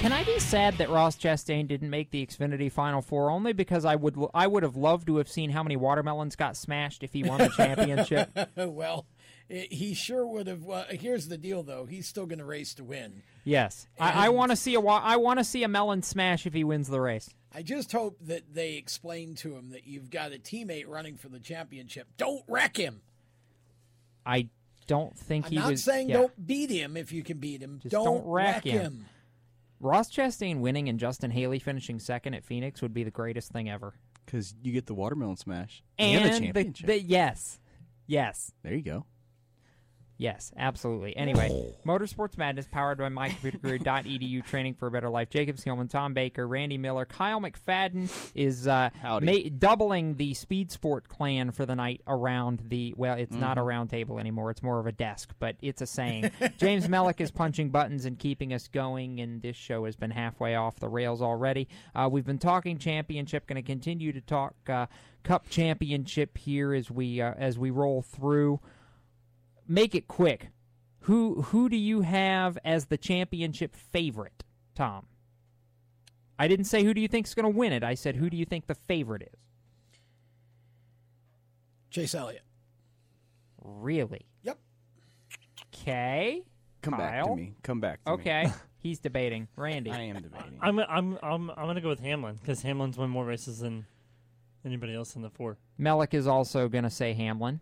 Can I be sad that Ross Chastain didn't make the Xfinity Final Four only because I would have loved to have seen how many watermelons got smashed if he won the championship? Well, he sure would have. Here's the deal, though. He's still going to race to win. Yes. I want to see a melon smash if he wins the race. I just hope that they explain to him that you've got a teammate running for the championship. Don't wreck him. I don't think he was. I'm not saying don't beat him if you can beat him. Just don't wreck him. Ross Chastain winning and Justin Haley finishing second at Phoenix would be the greatest thing ever. Because you get the watermelon smash and the championship. Yes. There you go. Yes, absolutely. Anyway, Motorsports Madness powered by MyComputerCareer.edu, training for a better life. Jacob Skillman, Tom Baker, Randy Miller, Kyle McFadden is doubling the Speed Sport clan for the night around the, well, it's not a round table anymore. It's more of a desk, but it's a saying. James Mellick is punching buttons and keeping us going, and this show has been halfway off the rails already. We've been talking championship, going to continue to talk Cup Championship here as we roll through. Make it quick. Who do you have as the championship favorite, Tom? I didn't say who do you think is going to win it. I said who do you think the favorite is? Chase Elliott. Really? Yep. Okay. Come back to me. Okay. He's debating. Randy. I am debating. I'm going to go with Hamlin because Hamlin's won more races than anybody else in the four. Mellick is also going to say Hamlin.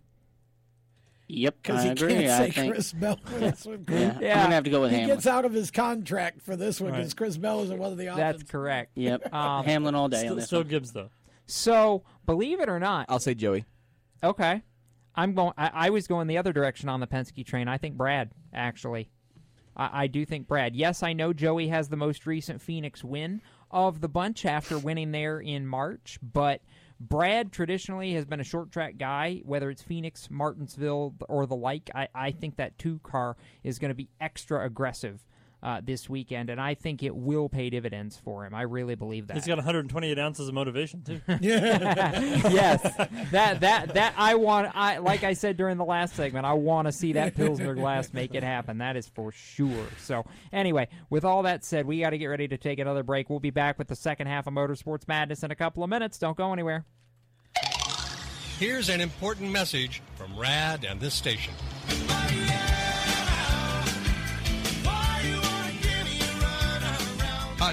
Yep, because he can't say Chris Bell. That's what I'm going to have to go with Hamlin. He gets out of his contract for this one because Chris Bell isn't one of the options. That's correct. Yep, Hamlin all day. Still Gibbs, though. So, believe it or not. I'll say Joey. Okay. I was going the other direction on the Penske train. I think Brad, actually. I do think Brad. Yes, I know Joey has the most recent Phoenix win of the bunch after winning there in March, but Brad traditionally has been a short track guy, whether it's Phoenix, Martinsville, or the like. I think that 2 car is going to be extra aggressive this weekend, and I think it will pay dividends for him. I really believe that. He's got 128 ounces of motivation, too. Yes. That I want. Like I said during the last segment, I want to see that Pilsner glass make it happen. That is for sure. So, anyway, with all that said, we got to get ready to take another break. We'll be back with the second half of Motorsports Madness in a couple of minutes. Don't go anywhere. Here's an important message from RAD and this station. Hi,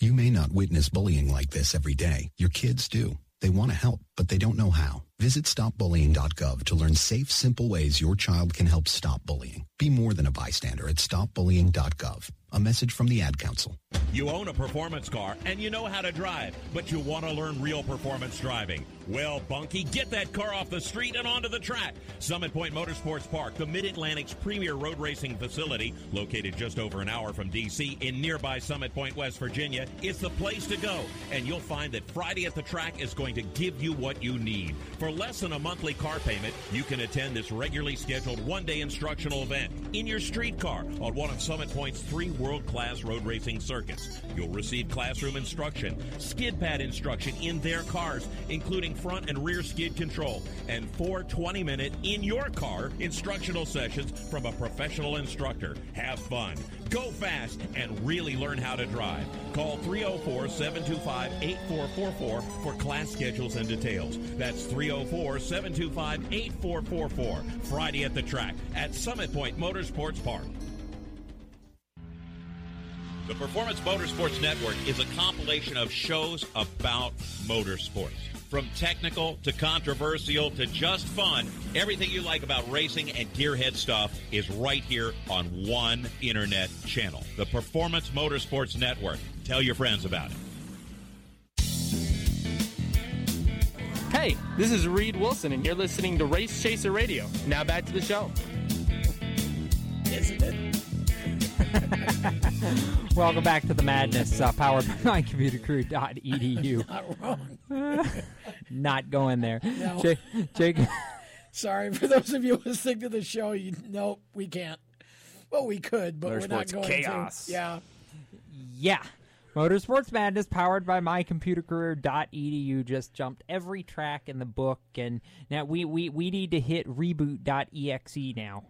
You may not witness bullying like this every day. Your kids do. They want to help, but they don't know how. Visit StopBullying.gov to learn safe, simple ways your child can help stop bullying. Be more than a bystander at StopBullying.gov. A message from the Ad Council. You own a performance car and you know how to drive, but you want to learn real performance driving. Well, Bunky, get that car off the street and onto the track. Summit Point Motorsports Park, the Mid-Atlantic's premier road racing facility, located just over an hour from D.C. in nearby Summit Point, West Virginia, is the place to go. And you'll find that Friday at the Track is going to give you what you need. For less than a monthly car payment, you can attend this regularly scheduled one-day instructional event in your street car on one of Summit Point's three world-class road racing circuits. You'll receive classroom instruction, skid pad instruction in their cars, including front and rear skid control, and 4 20-minute in-your-car instructional sessions from a professional instructor. Have fun, go fast, and really learn how to drive. Call 304-725-8444 for class schedules and details. That's 304-725-8444. Friday at the Track at Summit Point Motorsports Park. The Performance Motorsports Network is a compilation of shows about motorsports. From technical to controversial to just fun, everything you like about racing and gearhead stuff is right here on one internet channel. The Performance Motorsports Network. Tell your friends about it. Hey, this is Reed Wilson, and you're listening to Race Chaser Radio. Now back to the show. Isn't it? Welcome back to the madness, powered by MyComputerCareer.edu. Not wrong. Not going there. No. Jake. Sorry, for those of you listening to the show, we can't. Well, we could, but we're not going chaos. To. Yeah. Yeah. Motorsports Madness, powered by MyComputerCareer.edu, just jumped every track in the book, and now we need to hit reboot.exe now.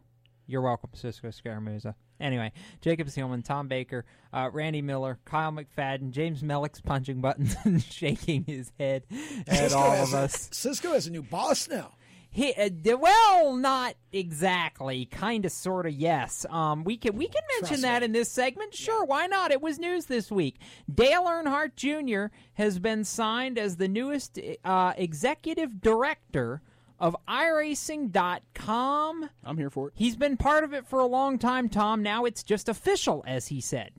You're welcome, Cisco Scaramuza. Anyway, Jacob Seelman, Tom Baker, Randy Miller, Kyle McFadden, James Mellick's punching buttons and shaking his head at all of us. Cisco has a new boss now. He, well, not exactly. Kind of, sort of, yes. We can mention that in this segment. Sure, yeah. Why not? It was news this week. Dale Earnhardt Jr. has been signed as the newest executive director of iRacing.com. I'm here for it. He's been part of it for a long time, Tom. Now it's just official, as he said.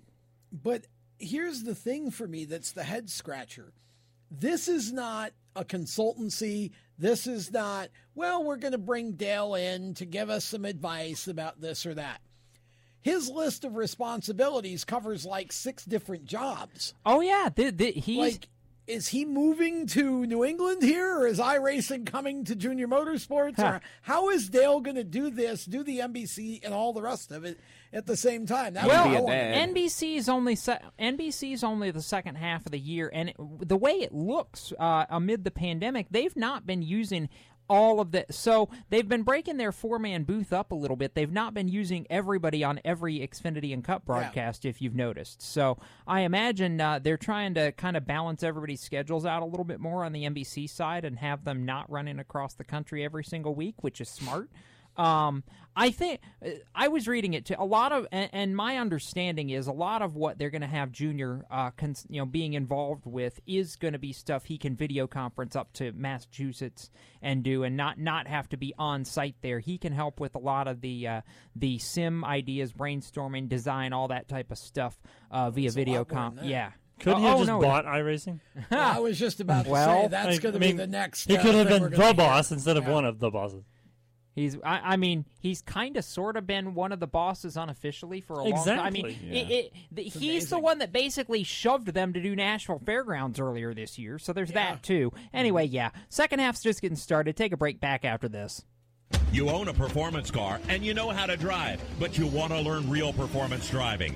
But here's the thing for me that's the head scratcher. This is not a consultancy. This is not, well, we're going to bring Dale in to give us some advice about this or that. His list of responsibilities covers like 6 different jobs. Oh, yeah. He's... Like, is he moving to New England here, or is iRacing coming to Junior Motorsports? Huh. Or how is Dale going to do this, do the NBC and all the rest of it at the same time? That well, NBC's only the second half of the year, and the way it looks amid the pandemic, they've not been using all of the... So they've been breaking their 4-man booth up a little bit. They've not been using everybody on every Xfinity and Cup broadcast, if you've noticed. So I imagine they're trying to kind of balance everybody's schedules out a little bit more on the NBC side and have them not running across the country every single week, which is smart. I think I was reading it too. A lot of, and my understanding is a lot of what they're going to have Junior, being involved with is going to be stuff he can video conference up to Massachusetts and do, and not have to be on site there. He can help with a lot of the sim ideas, brainstorming, design, all that type of stuff via video conf. Yeah. Couldn't he have just bought iRacing? Well, I was just about to say that's going to be the next. He could have been the boss instead of one of the bosses. He's kind of sort of been one of the bosses unofficially for a long time. I mean, he's the one that basically shoved them to do Nashville Fairgrounds earlier this year, so there's that too. Anyway, second half's just getting started. Take a break back after this. You own a performance car and you know how to drive, but you want to learn real performance driving.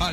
Hi,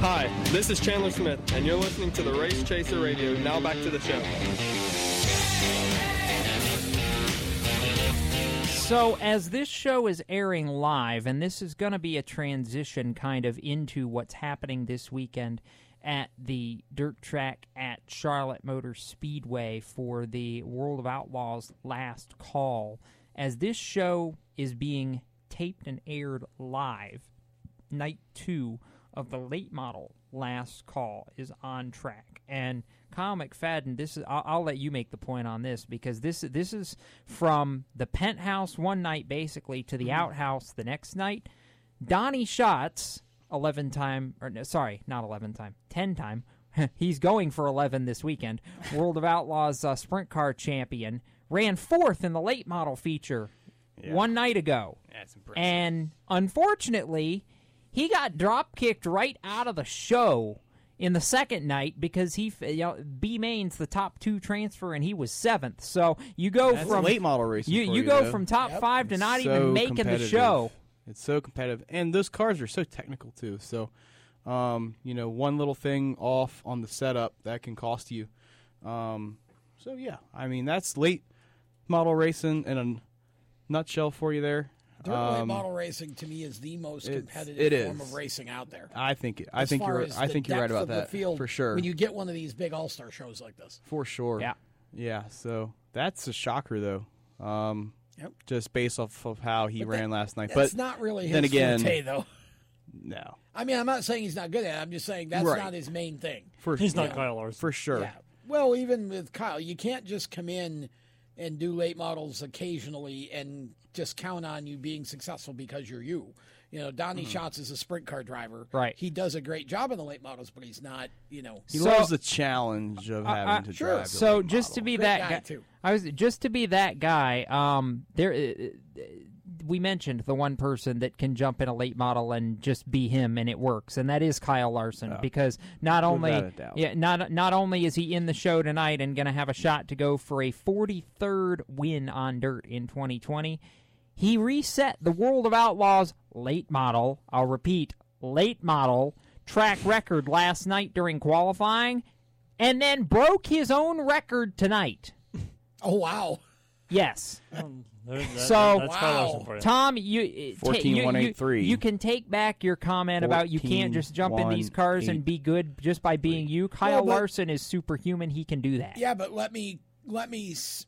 Hi, this is Chandler Smith, and you're listening to the Race Chaser Radio. Now back to the show. So as this show is airing live, and this is going to be a transition kind of into what's happening this weekend at the Dirt Track at Charlotte Motor Speedway for the World of Outlaws Last Call. As this show is being taped and aired live, night two of the late model Last Call is on track. And Kyle McFadden, this is, I'll let you make the point on this, because this is from the penthouse one night basically to the outhouse the next night. Donnie Schatz, 10-time. He's going for 11 this weekend. World of Outlaws sprint car champion ran fourth in the late model feature one night ago. That's impressive. And unfortunately, he got drop kicked right out of the show in the second night because he, B Main's the top two transfer and he was seventh. So you go that's from late model racing. You go from top five to not even making the show. It's so competitive, and those cars are so technical too. So, one little thing off on the setup that can cost you. So yeah, I mean that's late model racing in a nutshell for you there. Late model racing to me is the most competitive form of racing out there. I think you're right about that field, for sure. When you get one of these big all-star shows like this, for sure. Yeah. So that's a shocker though. Just based off of how he ran last night. But it's not really his forte, though. No. I mean, I'm not saying he's not good at it. I'm just saying that's not his main thing. He's not Kyle Larson. For sure. Yeah. Well, even with Kyle, you can't just come in and do late models occasionally and just count on you being successful because you're you. You know, Donnie Schatz is a sprint car driver. Right. He does a great job in the late models, but he's not, He loves the challenge of having to drive. So just to be that guy too. We mentioned the one person that can jump in a late model and just be him and it works, and that is Kyle Larson because not only is he in the show tonight and going to have a shot to go for a 43rd win on dirt in 2020, he reset the World of Outlaws late model, I'll repeat, late model track record last night during qualifying and then broke his own record tonight. Oh, wow. Yes. Tom, you 14.183. You can take back your comment about you can't just jump in these cars and be good just by being you. Kyle Larson is superhuman. He can do that. Yeah, but let me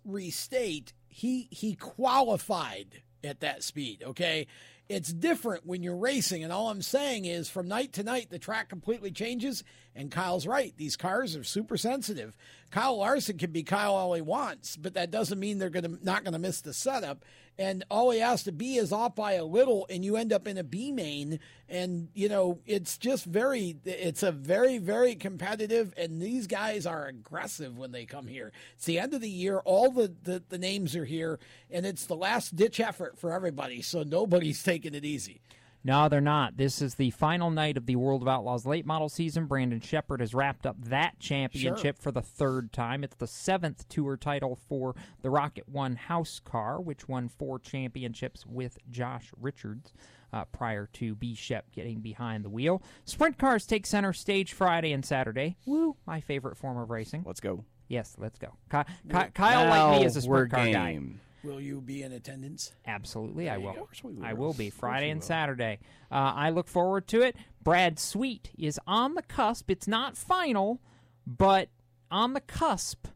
restate. He qualified at that speed, okay? It's different when you're racing, and all I'm saying is from night to night, the track completely changes, and Kyle's right. These cars are super sensitive. Kyle Larson can be Kyle all he wants, but that doesn't mean they're not going to miss the setup, and all he has to be is off by a little, and you end up in a B main, and, it's just it's a very, very competitive, and these guys are aggressive when they come here. It's the end of the year. All the names are here, and it's the last-ditch effort for everybody, so nobody's taking it easy. No, they're not. This is the final night of the World of Outlaws late model season. Brandon Shepard has wrapped up that championship for the third time. It's the 7th tour title for the Rocket One House car, which won 4 championships with Josh Richards prior to B. Shep getting behind the wheel. Sprint cars take center stage Friday and Saturday. Woo, my favorite form of racing. Let's go. Yes, let's go. Kyle, like me, is a sprint car guy. Will you be in attendance? Absolutely, I will. Of course we will. I will be Friday and Saturday. I look forward to it. Brad Sweet is on the cusp. It's not final, but on the cusp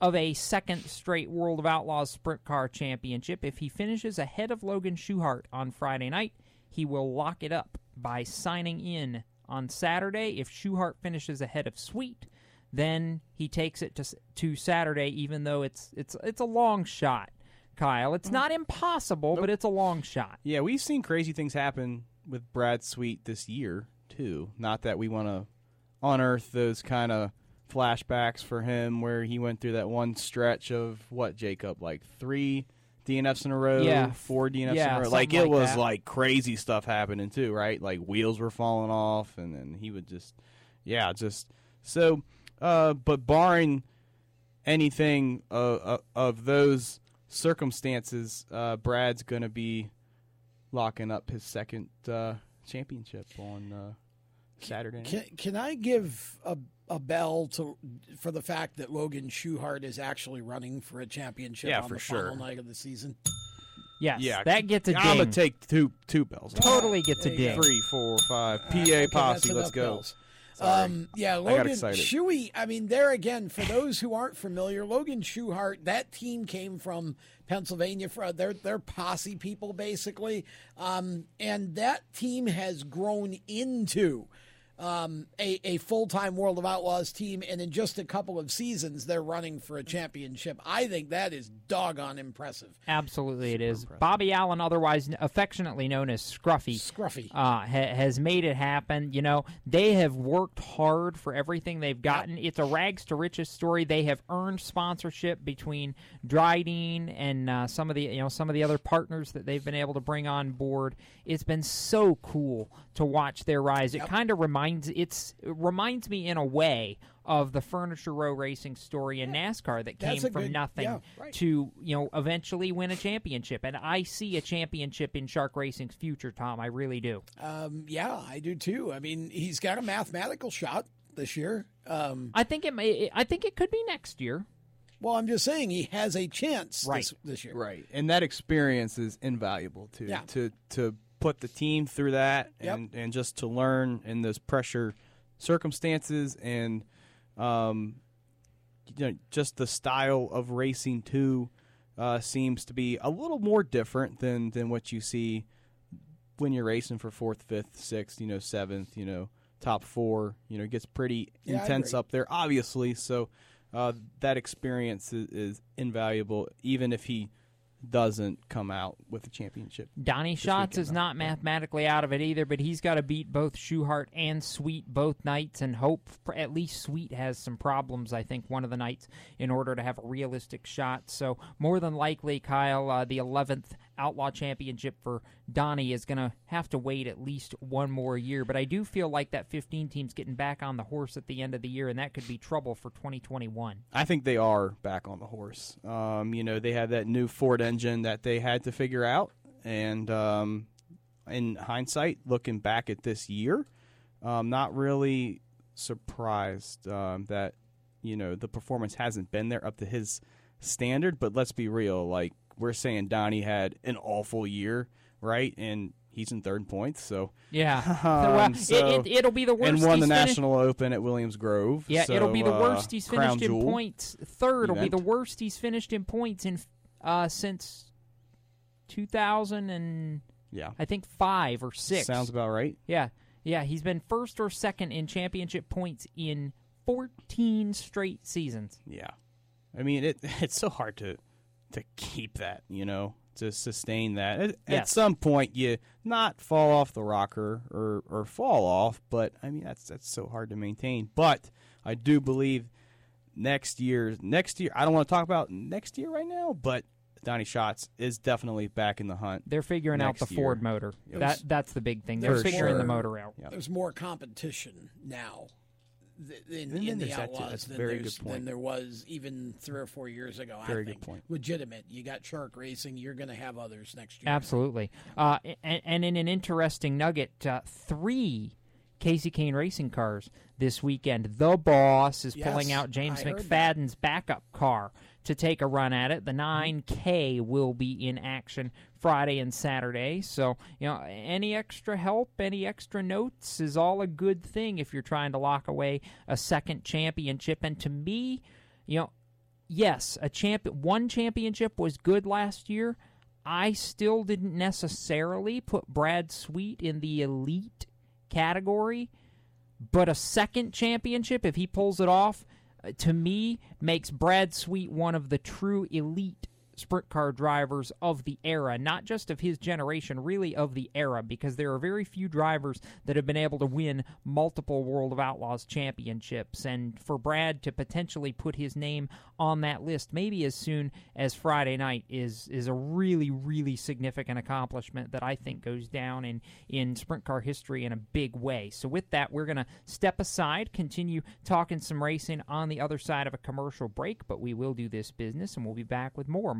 of a second straight World of Outlaws Sprint Car Championship. If he finishes ahead of Logan Schuhart on Friday night, he will lock it up by signing in on Saturday. If Schuhart finishes ahead of Sweet, then he takes it to Saturday, even though it's a long shot. Kyle, it's not impossible, but it's a long shot. Yeah, we've seen crazy things happen with Brad Sweet this year, too. Not that we want to unearth those kind of flashbacks for him where he went through that one stretch of, what, Jacob, like 3 DNFs in a row, 4 DNFs in a row. Like, it was like crazy stuff happening, too, right? Like, wheels were falling off, and then he would just. So, but barring anything of those circumstances, Brad's going to be locking up his second championship on Saturday night. Can I give a bell for the fact that Logan Schuhart is actually running for a championship on the final night of the season? Yes, that gets a ding. I'm going to take two bells. Totally gets a ding. 3, 4, 5. PA Posse, let's go. Bells. Logan Schuey, I mean, there again, for those who aren't familiar, Logan Schuhart, that team came from Pennsylvania. They're posse people, basically. And that team has grown into a full-time World of Outlaws team, and in just a couple of seasons, they're running for a championship. I think that is doggone impressive. Absolutely, super it is. Impressive. Bobby Allen, otherwise affectionately known as Scruffy, has made it happen. They have worked hard for everything they've gotten. It's a rags to riches story. They have earned sponsorship between Dryden and some of the other partners that they've been able to bring on board. It's been so cool to watch their rise. It kind of reminds reminds me in a way of the Furniture Row racing story in NASCAR that came from nothing to, you know, eventually win a championship. And I see a championship in Shark Racing's future, Tom. I really do. Yeah, I do too. I mean, he's got a mathematical shot this year. I think it may. I think it could be next year. Well, I'm just saying he has a chance this year. Right, and that experience is invaluable too. Yeah. To put the team through that and just to learn in those pressure circumstances and you know, just the style of racing too seems to be a little more different than what you see when you're racing for 4th, 5th, 6th, you know, 7th, you know, top 4. You know, it gets pretty intense up there, obviously. So. That experience is invaluable, even if he doesn't come out with a championship. Donnie Schatz is not mathematically out of it either, but he's got to beat both Schuhart and Sweet both nights and hope at least Sweet has some problems, I think, one of the nights in order to have a realistic shot. So more than likely, Kyle, the 11th Outlaw Championship for Donnie is going to have to wait at least one more year. But I do feel like that 15 team's getting back on the horse at the end of the year, and that could be trouble for 2021. I think they are back on the horse. You know, they have that new Ford engine that they had to figure out. And in hindsight, looking back at this year, I'm not really surprised that, you know, the performance hasn't been there up to his standard. But let's be real, like, we're saying Donnie had an awful year, right? And he's in third points, so it'll be the worst. And won the National Open at Williams Grove. Yeah, so, it'll be the worst he's finished in points. Third will be the worst he's finished in points in since 2000 and I think 5 or 6. Sounds about right. Yeah, yeah, he's been first or second in championship points in 14 straight seasons. Yeah, I mean it's so hard to keep that, you know, to sustain that. At some point, you not fall off the rocker or fall off, but, I mean, that's so hard to maintain. But I do believe next year, I don't want to talk about next year right now, but Donnie Schatz is definitely back in the hunt. They're figuring out the Ford motor. That's the big thing. They're figuring the motor out. Yep. There's more competition now in the Outlaws than there was even 3 or 4 years ago. Very good point. Legitimate. You got Shark Racing. You're going to have others next year. Absolutely. And in an interesting nugget, 3 Casey Kane racing cars this weekend. The Boss is pulling out James McFadden's backup car to take a run at it. The 9K will be in action Friday and Saturday. So, you know, any extra help, any extra notes is all a good thing if you're trying to lock away a second championship. And to me, you know, yes, one championship was good last year. I still didn't necessarily put Brad Sweet in the elite category, but a second championship, if he pulls it off, to me, makes Brad Sweet one of the true elite sprint car drivers of the era, not just of his generation, really of the era, because there are very few drivers that have been able to win multiple World of Outlaws championships. And for Brad to potentially put his name on that list maybe as soon as Friday night is a really, really significant accomplishment that I think goes down in sprint car history in a big way. So with that, we're going to step aside, continue talking some racing on the other side of a commercial break, but we will do this business and we'll be back with more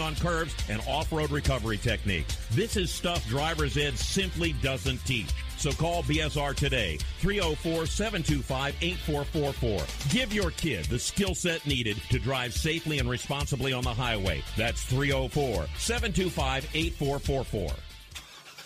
on curves, and off-road recovery techniques. This is stuff driver's ed simply doesn't teach. So call BSR today, 304-725-8444. Give your kid the skill set needed to drive safely and responsibly on the highway. That's 304-725-8444.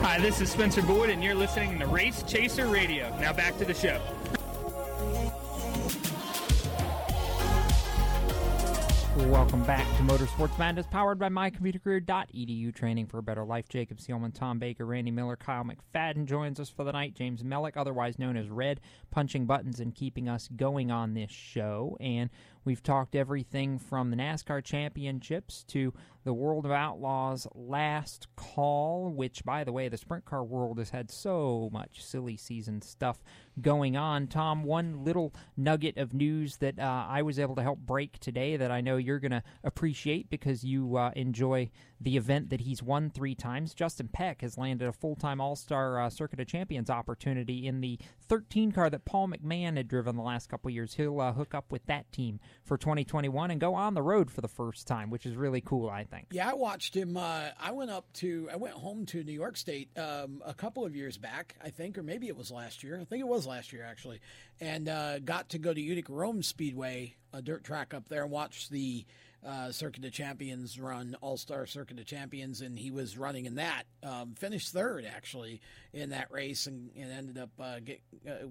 Hi, this is Spencer Boyd, and you're listening to Race Chaser Radio. Now back to the show. Welcome back to Motorsports Madness, powered by MyComputerCareer.edu. Training for a better life. Jacob Seelman, Tom Baker, Randy Miller, Kyle McFadden joins us for the night. James Mellick, otherwise known as Red, punching buttons and keeping us going on this show. And we've talked everything from the NASCAR Championships to the World of Outlaws Last Call, which, by the way, the sprint car world has had so much silly season stuff going on. Tom, one little nugget of news that I was able to help break today that I know you're going to appreciate because you enjoy the event that he's won three times. Justin Peck has landed a full-time All-Star Circuit of Champions opportunity in the 13 car that Paul McMahon had driven the last couple of years. He'll hook up with that team for 2021 and go on the road for the first time, which is really cool, I think. Yeah, I watched him. I went home to New York State a couple of years back, I think, or maybe it was last year. I think it was last year, actually, and got to go to Utica Rome Speedway, a dirt track up there, and watch the Circuit of Champions run, All-Star Circuit of Champions, and he was running in that. Finished third, actually, in that race and ended up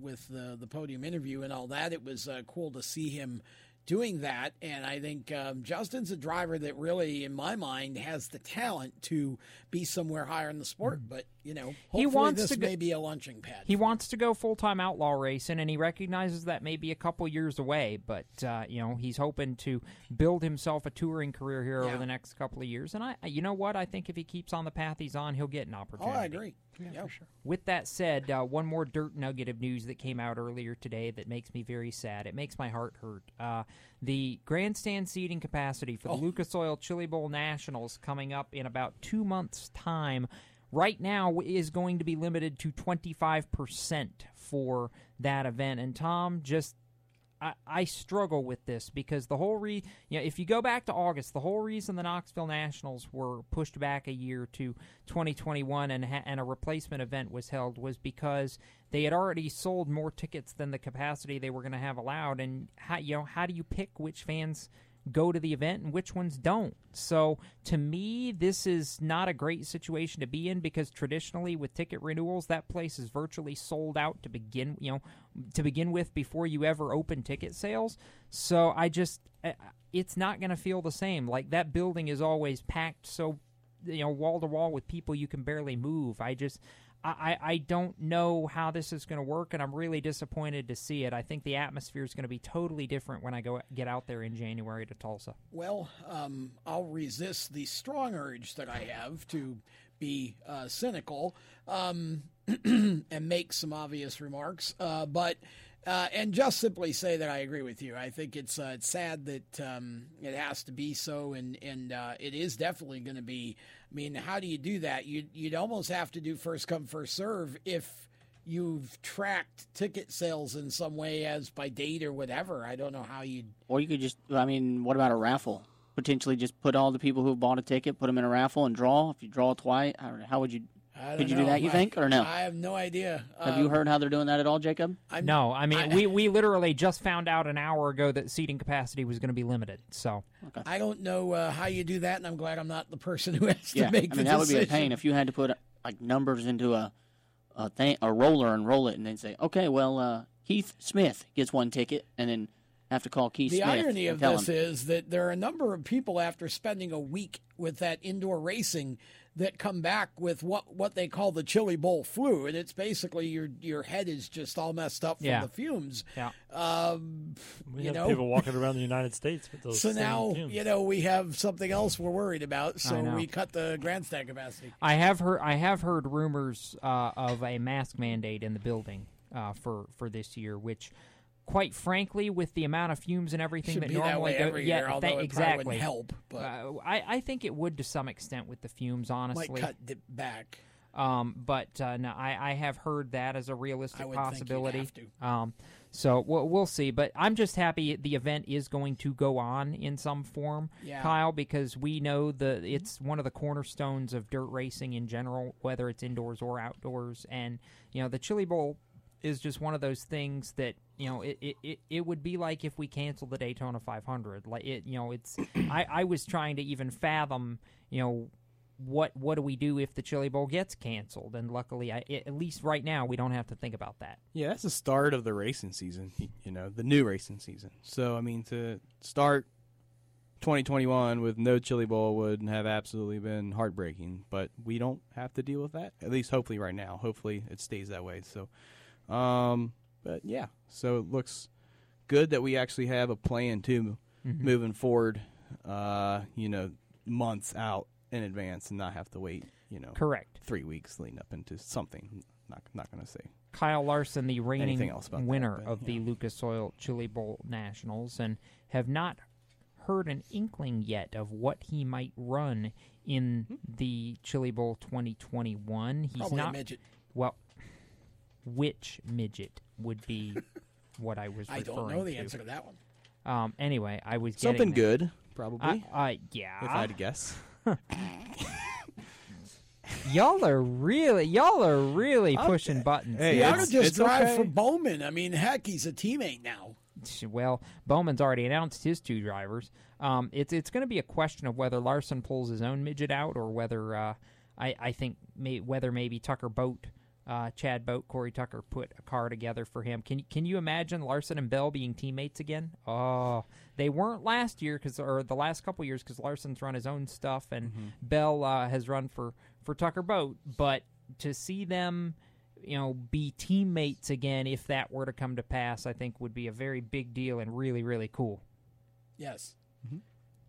with the podium interview and all that. It was cool to see him doing that, and I think Justin's a driver that really, in my mind, has the talent to be somewhere higher in the sport, but, you know, hopefully may be a launching pad. He wants to go full-time outlaw racing, and he recognizes that may be a couple years away, but, you know, he's hoping to build himself a touring career here over the next couple of years, and you know what? I think if he keeps on the path he's on, he'll get an opportunity. Oh, I agree. Yeah, for sure. With that said, one more dirt nugget of news that came out earlier today that makes me very sad. It makes my heart hurt. The grandstand seating capacity for the Lucas Oil Chili Bowl Nationals coming up in about 2 months' time right now is going to be limited to 25% for that event. And Tom, I struggle with this because the whole if you go back to August, the whole reason the Knoxville Nationals were pushed back a year to 2021 and a replacement event was held was because they had already sold more tickets than the capacity they were going to have allowed. And how do you pick which fans go to the event and which ones don't? So to me, this is not a great situation to be in because traditionally with ticket renewals, that place is virtually sold out to begin with before you ever open ticket sales. So it's not going to feel the same. Like that building is always packed, so wall to wall with people you can barely move. I don't know how this is going to work, and I'm really disappointed to see it. I think the atmosphere is going to be totally different when I get out there in January to Tulsa. Well, I'll resist the strong urge that I have to be cynical. and make some obvious remarks, and just simply say that I agree with you. I think it's sad that it has to be so, and it is definitely going to be. I mean, how do you do that? You'd almost have to do first come, first serve if you've tracked ticket sales in some way, as by date or whatever. I don't know how you'd... Or you could just, I mean, what about a raffle? Potentially just put all the people who bought a ticket, put them in a raffle and draw. If you draw twice, I don't know, how would you... Could you do that, you think, or no? I have no idea. Have you heard how they're doing that at all, Jacob? No. I mean, we literally just found out an hour ago that seating capacity was going to be limited. So okay. I don't know how you do that, and I'm glad I'm not the person who has to make the decision. I mean, that would be a pain if you had to put like numbers into a roller and roll it and then say, okay, well, Keith Smith gets one ticket, and then have to call Keith Smith. The irony of this is that there are a number of people after spending a week with that indoor racing that come back with what they call the chili bowl flu, and it's basically your head is just all messed up from the fumes. Yeah. We have people walking around the United States with those. So now fumes. We have something else we're worried about, so we cut the grandstand capacity. I have heard rumors of a mask mandate in the building for this year, which, quite frankly, with the amount of fumes and everything that normally go, it probably wouldn't help. But I think it would to some extent with the fumes, honestly. Might cut it back. I have heard that as a realistic possibility. I would think you'd have to. So we'll see. But I'm just happy the event is going to go on in some form, Kyle, because we know it's one of the cornerstones of dirt racing in general, whether it's indoors or outdoors. And the Chili Bowl is just one of those things that it would be like if we canceled the Daytona 500. Like it's I was trying to even fathom what do we do if the Chili Bowl gets canceled, and luckily at least right now we don't have to think about that. Yeah, that's the start of the racing season, the new racing season. So I mean, to start 2021 with no Chili Bowl would have absolutely been heartbreaking, but we don't have to deal with that, at least hopefully right now. Hopefully it stays that way. So. So it looks good that we actually have a plan too, moving forward, months out in advance and not have to wait, correct, 3 weeks leading up into something. Not going to say. Kyle Larson, the reigning winner of the Lucas Oil Chili Bowl Nationals, and have not heard an inkling yet of what he might run in the Chili Bowl 2021. He's probably not a midget. Well, which midget would be what I was referring to? I don't know the answer to that one. Anyway, I was getting something good, probably. If I had to guess. Y'all are really pushing buttons. Hey, y'all are just drive for Bowman. I mean, heck, he's a teammate now. Well, Bowman's already announced his two drivers. It's going to be a question of whether Larson pulls his own midget out or whether I think maybe Tucker Boat. Chad Boat, Corey Tucker put a car together for him. Can you imagine Larson and Bell being teammates again? Oh, they weren't last year or the last couple years because Larson's run his own stuff and Bell has run for Tucker Boat. But to see them, be teammates again, if that were to come to pass, I think would be a very big deal and really, really cool. Yes. Mm-hmm.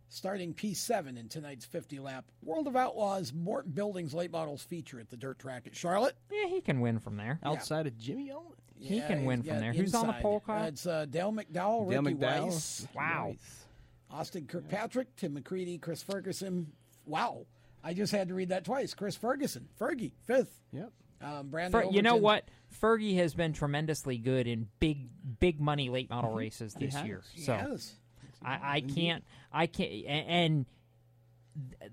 Starting P7 in tonight's 50-lap World of Outlaws, Morton Buildings late models feature at the Dirt Track at Charlotte. Yeah, he can win from there. Outside of Jimmy Owen? Yeah, he can win from there. Inside. Who's on the pole, Kyle? It's Dale McDowell, Ricky Weiss. Wow. Nice. Austin Kirkpatrick, Tim McCready, Chris Ferguson. Wow. I just had to read that twice. Chris Ferguson. Fergie, fifth. Yep. Brandon, you know what? Fergie has been tremendously good in big money late model races this year. So. Yes. I can't, and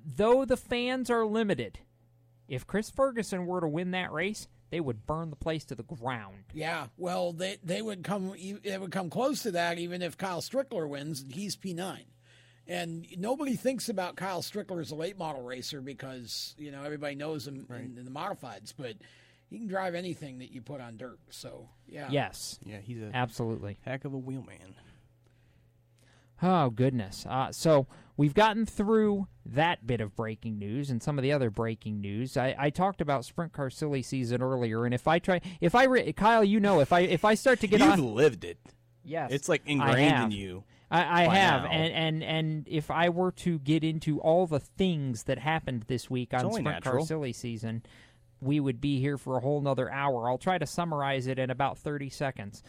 though the fans are limited, if Chris Ferguson were to win that race, they would burn the place to the ground. Yeah, well, they would come close to that even if Kyle Strickler wins, and he's P9. And nobody thinks about Kyle Strickler as a late model racer because, everybody knows him in the modifieds, but he can drive anything that you put on dirt, so, yeah. Yes. Yeah, he's a absolutely heck of a wheelman. Oh, goodness. So we've gotten through that bit of breaking news and some of the other breaking news. I talked about Sprint Car Silly Season earlier, and Kyle, if I start to get on... You've lived it. Yes. It's like ingrained in you. I have, and if I were to get into all the things that happened this week on Sprint Car Silly Season, we would be here for a whole nother hour. I'll try to summarize it in about 30 seconds.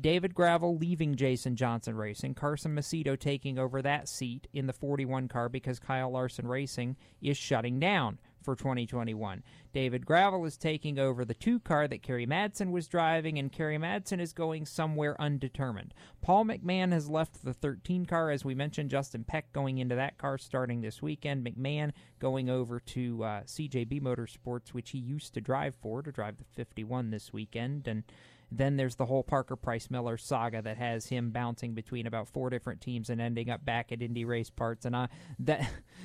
David Gravel leaving Jason Johnson Racing. Carson Macedo taking over that seat in the 41 car because Kyle Larson Racing is shutting down for 2021. David Gravel is taking over the 2 car that Kerry Madsen was driving, and Kerry Madsen is going somewhere undetermined. Paul McMahon has left the 13 car, as we mentioned. Justin Peck going into that car starting this weekend. McMahon going over to CJB Motorsports, which he used to drive for, to drive the 51 this weekend. And then there's the whole Parker Price Miller saga that has him bouncing between about 4 different teams and ending up back at Indy Race Parts. And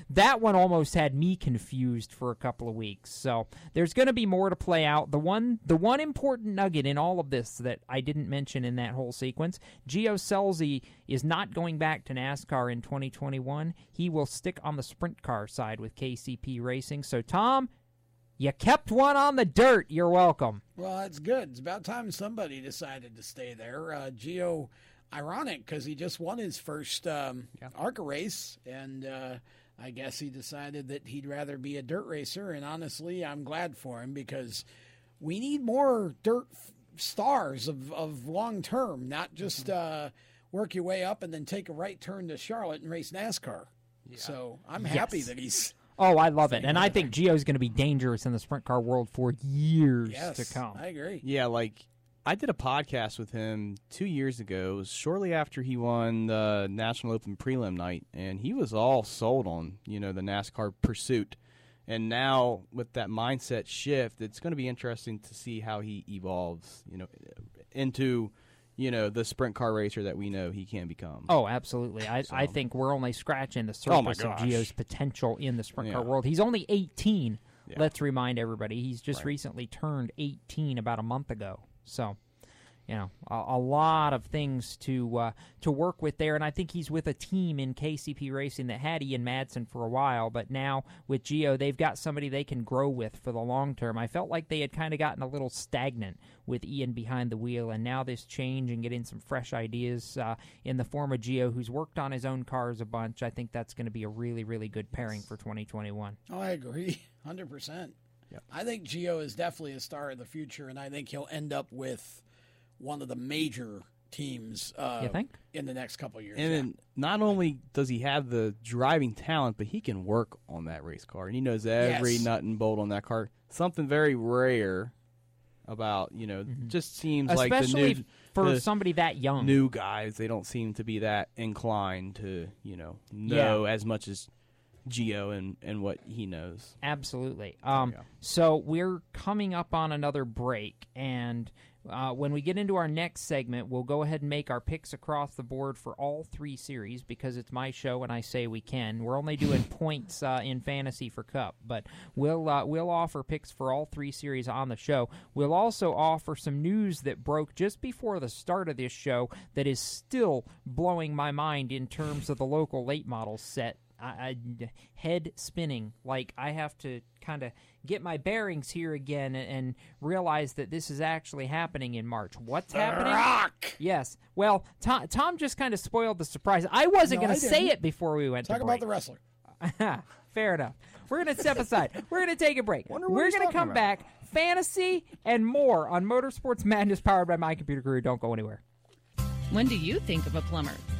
that one almost had me confused for a couple of weeks. So there's going to be more to play out. The one important nugget in all of this that I didn't mention in that whole sequence, Gio Selzy is not going back to NASCAR in 2021. He will stick on the sprint car side with KCP Racing. So, Tom, you kept one on the dirt. You're welcome. Well, that's good. It's about time somebody decided to stay there. Gio, ironic, because he just won his first ARCA race, and I guess he decided that he'd rather be a dirt racer, and honestly, I'm glad for him because we need more dirt stars of long-term, not just work your way up and then take a right turn to Charlotte and race NASCAR. Yeah. So I'm happy that he's... Oh, I love it. And I think Gio's going to be dangerous in the sprint car world for years to come. I agree. Yeah, like I did a podcast with him 2 years ago. It was shortly after he won the National Open Prelim night, and he was all sold on, the NASCAR pursuit. And now with that mindset shift, it's going to be interesting to see how he evolves, into the sprint car racer that we know he can become. Oh, absolutely. I think we're only scratching the surface of Gio's potential in the sprint car world. He's only 18. Yeah. Let's remind everybody. He's just recently turned 18 about a month ago. So, a lot of things to work with there. And I think he's with a team in KCP Racing that had Ian Madsen for a while. But now with Gio, they've got somebody they can grow with for the long term. I felt like they had kind of gotten a little stagnant with Ian behind the wheel, and now this change and getting some fresh ideas in the form of Gio, who's worked on his own cars a bunch. I think that's going to be a really, really good pairing for 2021. Oh, I agree. 100%. Yep. I think Gio is definitely a star of the future, and I think he'll end up with one of the major teams in the next couple of years. And then not only does he have the driving talent, but he can work on that race car, and he knows every nut and bolt on that car. Something very rare about, just seems especially like for somebody that young. New guys, they don't seem to be that inclined to, know as much as Gio and what he knows. Absolutely. So we're coming up on another break, and when we get into our next segment, we'll go ahead and make our picks across the board for all 3 series because it's my show and I say we can. We're only doing points in fantasy for Cup, but we'll offer picks for all 3 series on the show. We'll also offer some news that broke just before the start of this show that is still blowing my mind in terms of the local late model set. I head spinning, like I have to kind of get my bearings here again and realize that this is actually happening in March. What's happening? Rock! Yes. Well, Tom just kind of spoiled the surprise. I wasn't going to say it before we went to break. Talk about the wrestler. Fair enough. We're going to step aside. We're going to take a break. We're going to come back. Fantasy and more on Motorsports Madness powered by My Computer Career. Don't go anywhere. When do you think of a plumber?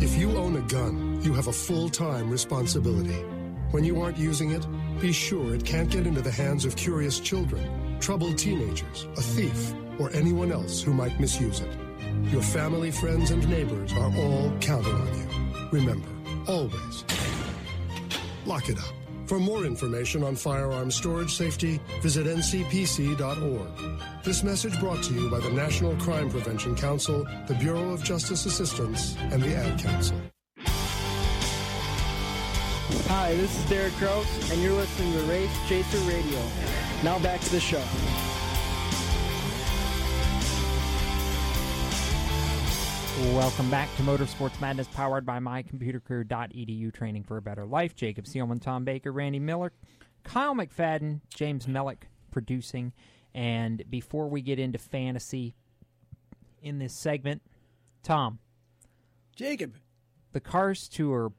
If you own a gun, you have a full-time responsibility. When you aren't using it, be sure it can't get into the hands of curious children, troubled teenagers, a thief, or anyone else who might misuse it. Your family, friends, and neighbors are all counting on you. Remember, always lock it up. For more information on firearm storage safety, visit ncpc.org. This message brought to you by the National Crime Prevention Council, the Bureau of Justice Assistance, and the Ad Council. Hi, this is Derek Gross, and you're listening to Race Chaser Radio. Now back to the show. Welcome back to Motorsports Madness, powered by MyComputerCareer.edu, training for a better life. Jacob Seelman, Tom Baker, Randy Miller, Kyle McFadden, James Mellick producing. And before we get into fantasy in this segment, Tom. Jacob. The Cars Tour,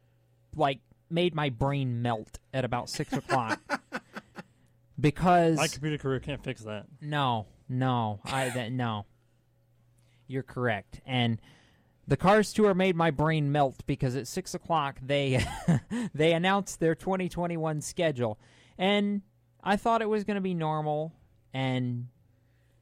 like, made my brain melt at about 6 o'clock. Because... My computer career can't fix that. No. You're correct. And... The Cars Tour made my brain melt because at 6 o'clock they announced their 2021 schedule. And I thought it was going to be normal, and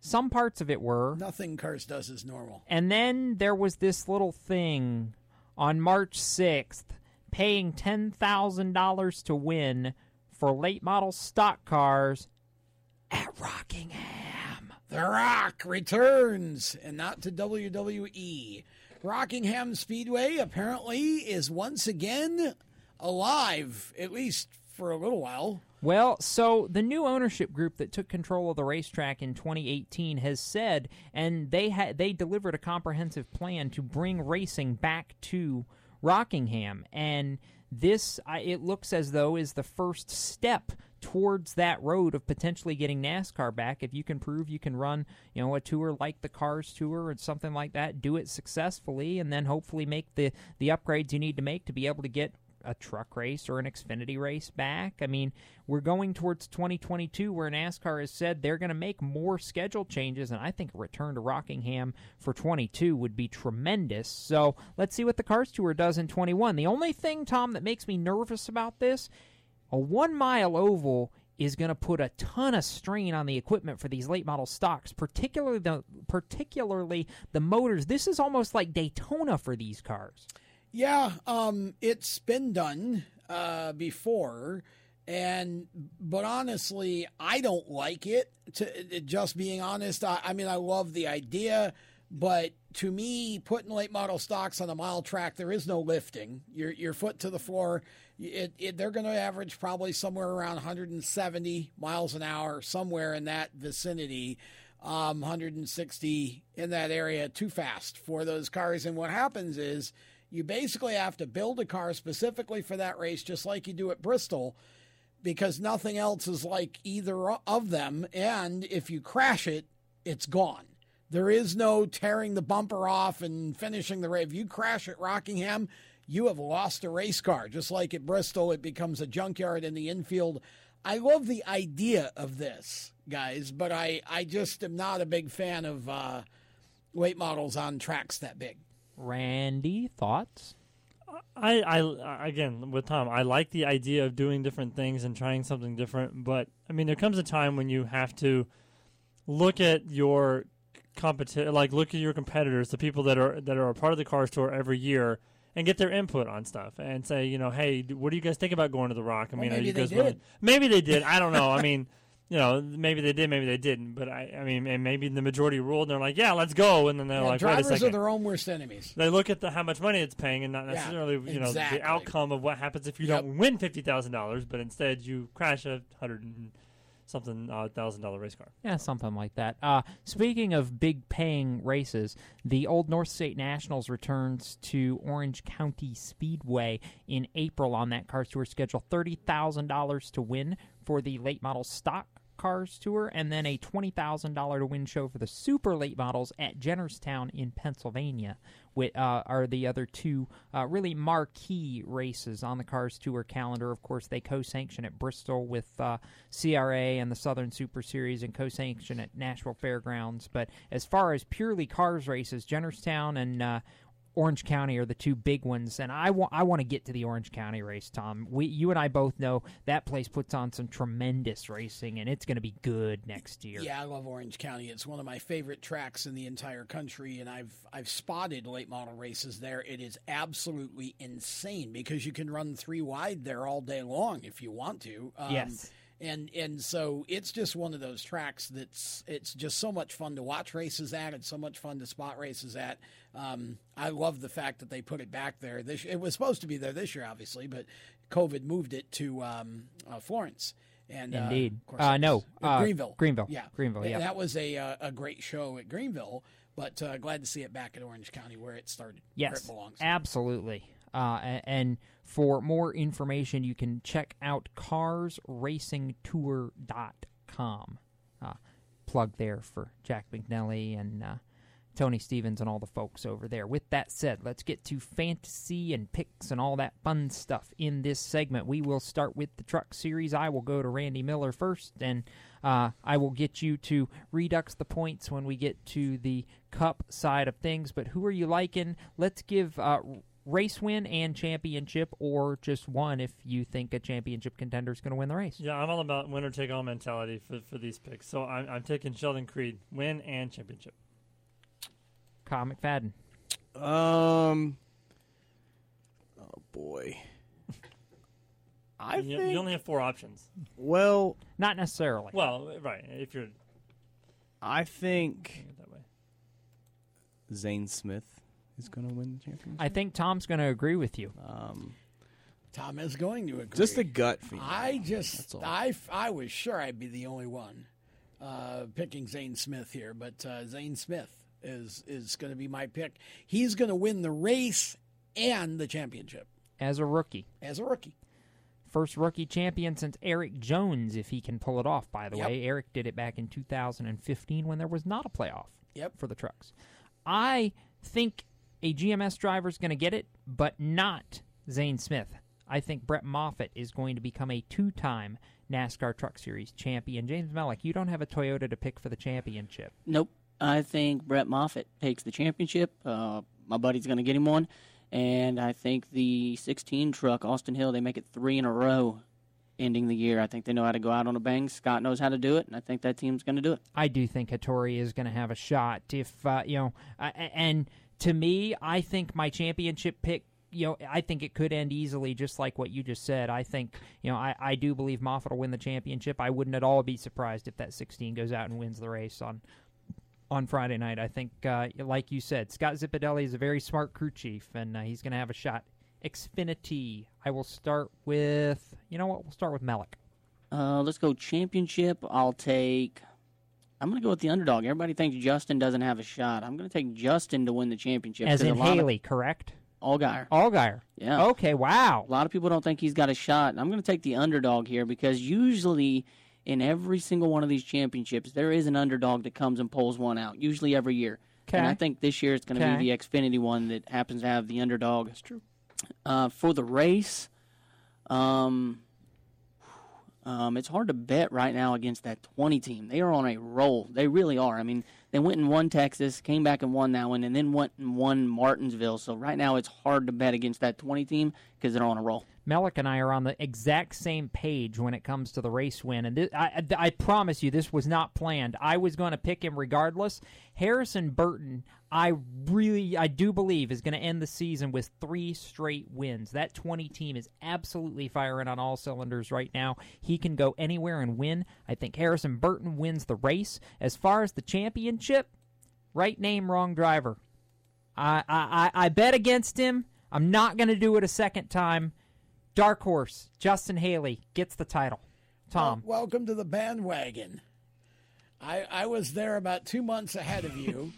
some parts of it were. Nothing Cars does is normal. And then there was this little thing on March 6th, paying $10,000 to win for late model stock cars at Rockingham. The Rock returns, and not to WWE. Rockingham Speedway apparently is once again alive, at least for a little while. Well, so the new ownership group that took control of the racetrack in 2018 has said, and they delivered a comprehensive plan to bring racing back to Rockingham. And this, it looks as though, is the first step towards that road of potentially getting NASCAR back. If you can prove you can run, you know, a tour like the Cars Tour or something like that, do it successfully, and then hopefully make the upgrades you need to make to be able to get a truck race or an Xfinity race back. I mean, we're going towards 2022 where NASCAR has said they're going to make more schedule changes, and I think a return to Rockingham for 22 would be tremendous. So let's see what the Cars Tour does in 21. The only thing, Tom, that makes me nervous about this, a one-mile oval is going to put a ton of strain on the equipment for these late-model stocks, particularly the motors. This is almost like Daytona for these cars. Yeah, it's been done before, but honestly, I don't like it. Just being honest, I mean, I love the idea, but to me, putting late-model stocks on a mile track, there is no lifting. Your foot to the floor. They're going to average probably somewhere around 170 miles an hour, somewhere in that vicinity, 160 in that area, too fast for those cars. And what happens is you basically have to build a car specifically for that race, just like you do at Bristol, because nothing else is like either of them. And if you crash it, it's gone. There is no tearing the bumper off and finishing the race. If you crash at Rockingham, you have lost a race car. Just like at Bristol, it becomes a junkyard in the infield. I love the idea of this, guys, but I just am not a big fan of late models on tracks that big. Randy, thoughts? I again, with Tom, I like the idea of doing different things and trying something different, but, I mean, there comes a time when you have to look at your competitors, the people that are a part of the car store every year, and get their input on stuff and say, you know, hey, what do you guys think about going to the Rock? I mean, well, maybe they did. I don't know. I mean, you know, maybe they did, maybe they didn't. But I mean, and maybe the majority ruled, and they're like, yeah, let's go. And then they're like, wait a second. Drivers are their own worst enemies. They look at how much money it's paying, and not necessarily, the outcome of what happens if you don't win $50,000, but instead you crash a $100,000 race car. Yeah, something like that. Speaking of big paying races, the Old North State Nationals returns to Orange County Speedway in April on that Cars Tour schedule. $30,000 to win for the late model stock Cars Tour, and then a $20,000 to win show for the super late models at Jennerstown in Pennsylvania, which are the other two really marquee races on the Cars Tour calendar. Of course, they co-sanction at Bristol with CRA and the Southern Super Series, and co-sanction at Nashville Fairgrounds. But as far as purely Cars races, Jennerstown and Orange County are the two big ones, and I want to get to the Orange County race, Tom. You and I both know that place puts on some tremendous racing, and it's going to be good next year. Yeah, I love Orange County. It's one of my favorite tracks in the entire country, and I've spotted late model races there. It is absolutely insane because you can run three wide there all day long if you want to. Yes. And so it's just one of those tracks it's just so much fun to watch races at. It's so much fun to spot races at. I love the fact that they put it back there. It was supposed to be there this year, obviously, but COVID moved it to Florence. And, indeed. Of course Greenville. Greenville. Yeah. And that was a great show at Greenville, but glad to see it back at Orange County where it started. Yes, where it belongs. Absolutely. And for more information, you can check out carsracingtour.com. Plug there for Jack McNelly and Tony Stevens and all the folks over there. With that said, let's get to fantasy and picks and all that fun stuff in this segment. We will start with the Truck Series. I will go to Randy Miller first, and I will get you to redux the points when we get to the Cup side of things. But who are you liking? Let's give... race win and championship, or just one if you think a championship contender is going to win the race. Yeah, I'm all about winner-take-all mentality for these picks. So I'm taking Sheldon Creed, win and championship. Kyle McFadden. Oh, boy. You only have four options. Well. Not necessarily. Well, right. If you're. I think it that way. Zane Smith is going to win the championship. I think Tom's going to agree with you. Tom is going to agree. Just a gut feeling. I was sure I'd be the only one picking Zane Smith here, but Zane Smith is going to be my pick. He's going to win the race and the championship. As a rookie. First rookie champion since Eric Jones, if he can pull it off, by the way. Eric did it back in 2015 when there was not a playoff for the Trucks. I think... a GMS driver's going to get it, but not Zane Smith. I think Brett Moffitt is going to become a two-time NASCAR Truck Series champion. James Mellick, you don't have a Toyota to pick for the championship. Nope. I think Brett Moffitt takes the championship. My buddy's going to get him one. And I think the 16 truck, Austin Hill, they make it three in a row ending the year. I think they know how to go out on a bang. Scott knows how to do it, and I think that team's going to do it. I do think Hattori is going to have a shot. If, to me, I think my championship pick, I think it could end easily, just like what you just said. I think, I do believe Moffitt will win the championship. I wouldn't at all be surprised if that 16 goes out and wins the race on Friday night. I think, like you said, Scott Zipidelli is a very smart crew chief, and he's going to have a shot. Xfinity, I will start with, we'll start with Mellick. Let's go championship. I'm going to go with the underdog. Everybody thinks Justin doesn't have a shot. I'm going to take Justin to win the championship. As in Haley, correct? Allgaier. Yeah. Okay, wow. A lot of people don't think he's got a shot. And I'm going to take the underdog here because usually in every single one of these championships, there is an underdog that comes and pulls one out, usually every year. Okay. And I think this year it's going to be the Xfinity one that happens to have the underdog. That's true. For the race, It's hard to bet right now against that 20 team. They are on a roll. They really are. I mean, they went and won Texas, came back and won that one, and then went and won Martinsville. So right now it's hard to bet against that 20 team because they're on a roll. Mellick and I are on the exact same page when it comes to the race win. And I promise you, this was not planned. I was going to pick him regardless. Harrison Burton, I do believe, is going to end the season with 3 straight wins. That 20 team is absolutely firing on all cylinders right now. He can go anywhere and win. I think Harrison Burton wins the race. As far as the championship, right name, wrong driver. I bet against him. I'm not going to do it a second time. Dark horse, Justin Haley, gets the title. Tom. Well, welcome to the bandwagon. I was there about 2 months ahead of you.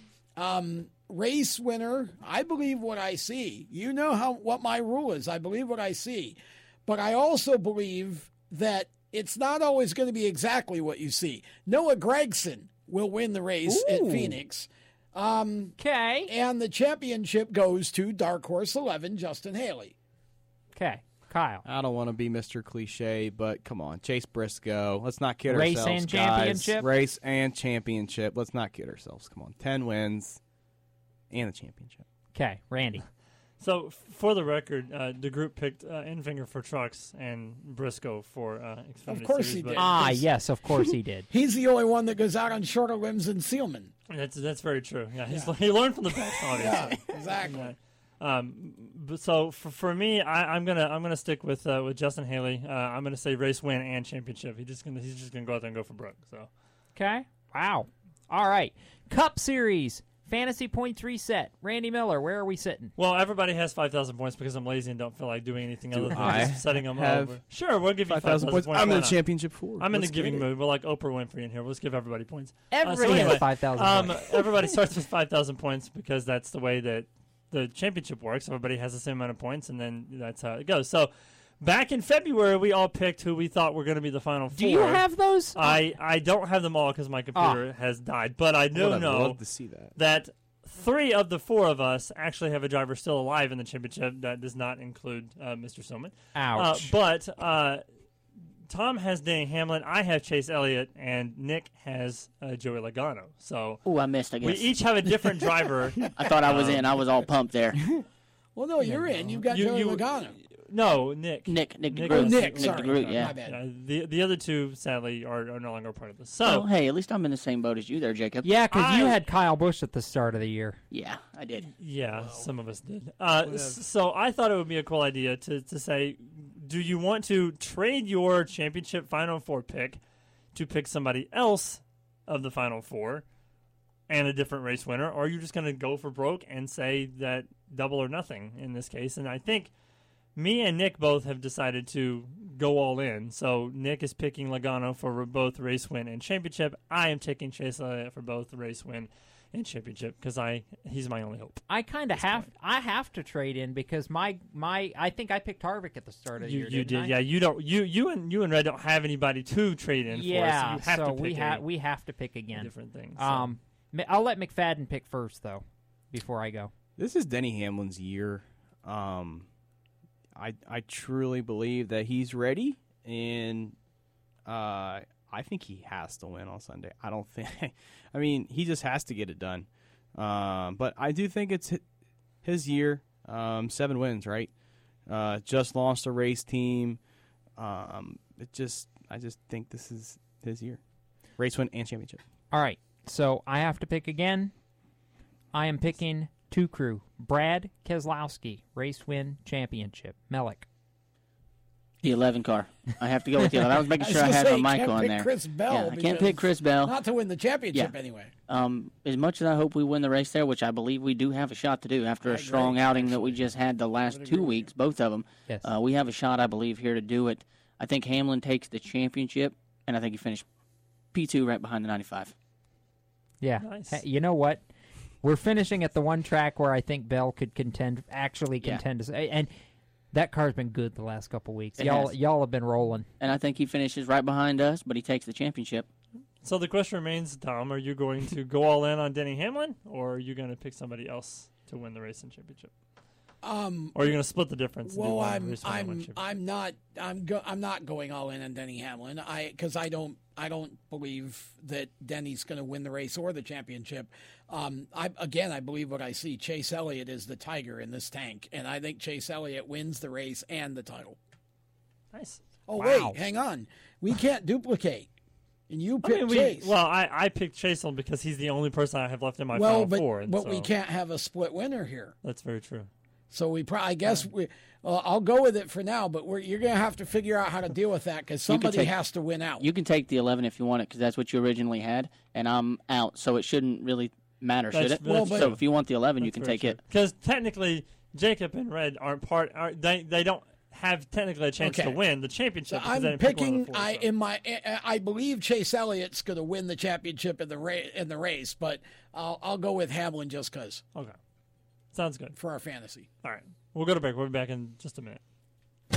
Race winner, I believe what I see. You know what my rule is. I believe what I see. But I also believe that it's not always going to be exactly what you see. Noah Gragson will win the race at Phoenix. Okay. And the championship goes to Dark Horse 11, Justin Haley. Okay. Kyle. I don't want to be Mr. Cliche, but come on. Chase Briscoe. Let's not kid ourselves, guys. Race and championship. Race and championship. Let's not kid ourselves. Come on. 10 wins and the championship. Okay. Randy. So, for the record, the group picked Enfinger for trucks and Briscoe for Xfinity. Of course series, he did. Yes, of course he did. He's the only one that goes out on shorter limbs than Seelman. That's very true. Yeah, he learned from the best, obviously. Yeah, exactly. Yeah. But so for me, I'm gonna stick with Justin Haley. I'm gonna say race win and championship. He's just gonna go out there and go for broke. So, okay, wow, all right. Cup Series Fantasy Point 3 set. Randy Miller, where are we sitting? Well, everybody has 5,000 points because I'm lazy and don't feel like doing anything other than just setting them up. Sure, we'll give you 5,000 points. I'm in the championship four. I'm in the giving mood. We're like Oprah Winfrey in here. Let's give everybody points. Everybody has 5,000. Everybody starts with 5,000 points because that's the way that the championship works. Everybody has the same amount of points, and then that's how it goes. So back in February, we all picked who we thought were going to be the final four. Do you have those? I don't have them all because my computer has died, but I do know love to see that 3 of the 4 of us actually have a driver still alive in the championship. That does not include Mr. Silman. Ouch. But Tom has Denny Hamlin, I have Chase Elliott, and Nick has Joey Logano. So I missed, I guess. We each have a different driver. I thought I was in. I was all pumped there. Well, no, you're in. You've got Joey Logano. No, Nick. Nick DeGroote. Nick DeGroote, yeah. My bad. The other two, sadly, are no longer part of this. So, hey, at least I'm in the same boat as you there, Jacob. Yeah, because you had Kyle Busch at the start of the year. Yeah, I did. Yeah, some of us did. So I thought it would be a cool idea to say, do you want to trade your championship Final Four pick to pick somebody else of the Final Four and a different race winner, or are you just going to go for broke and say that double or nothing in this case? And I think me and Nick both have decided to go all in. So Nick is picking Logano for both race win and championship. I am taking Chase Elliott for both race win and championship because he's my only hope. I kind of have point. I have to trade in because my I think I picked Harvick at the start of the year. You did, yeah. You don't you and Red don't have anybody to trade in for. Yeah, so we have to pick again. Different things. So. I'll let McFadden pick first though, before I go. This is Denny Hamlin's year. I truly believe that he's ready, and I think he has to win on Sunday. I don't think. I mean, he just has to get it done. But I do think it's his year. 7 wins, right? Just launched a race team. I just think this is his year. Race win and championship. All right. So I have to pick again. I am picking two crew. Brad Keselowski, race win, championship. Mellick. The 11 car. I have to go with the 11. I was making sure I had my mic on there. Chris Bell, I can't pick Chris Bell. Not to win the championship anyway. As much as I hope we win the race there, which I believe we do have a shot to do after a strong outing that we just had the last 2 weeks, both of them. Yes. We have a shot, I believe, here to do it. I think Hamlin takes the championship, and I think he finished P2 right behind the 95. Yeah. Nice. Hey, you know what? We're finishing at the one track where I think Bell could contend. And that car's been good the last couple of weeks. Y'all have been rolling. And I think he finishes right behind us, but he takes the championship. So the question remains, Tom, are you going to go all in on Denny Hamlin, or are you going to pick somebody else to win the race and championship? Or are you going to split the difference? Well, I'm not going all in on Denny Hamlin. I don't believe that Denny's going to win the race or the championship. I believe what I see. Chase Elliott is the tiger in this tank, and I think Chase Elliott wins the race and the title. Nice. Oh, wow. Wait, hang on. We can't duplicate. And you picked Chase. I picked Chase because he's the only person I have left in my final four. But we can't have a split winner here. That's very true. So I'll go with it for now, but you're going to have to figure out how to deal with that because somebody has to win out. You can take the 11 if you want it because that's what you originally had, and I'm out, so it shouldn't really matter, should it? So if you want the 11, you can take it. Because technically, Jacob and Red they don't have technically a chance to win the championship. So I'm picking. I believe Chase Elliott's going to win the championship in the race, but I'll go with Hamlin just because. Okay. Sounds good. For our fantasy. All right. We'll go to break. We'll be back in just a minute.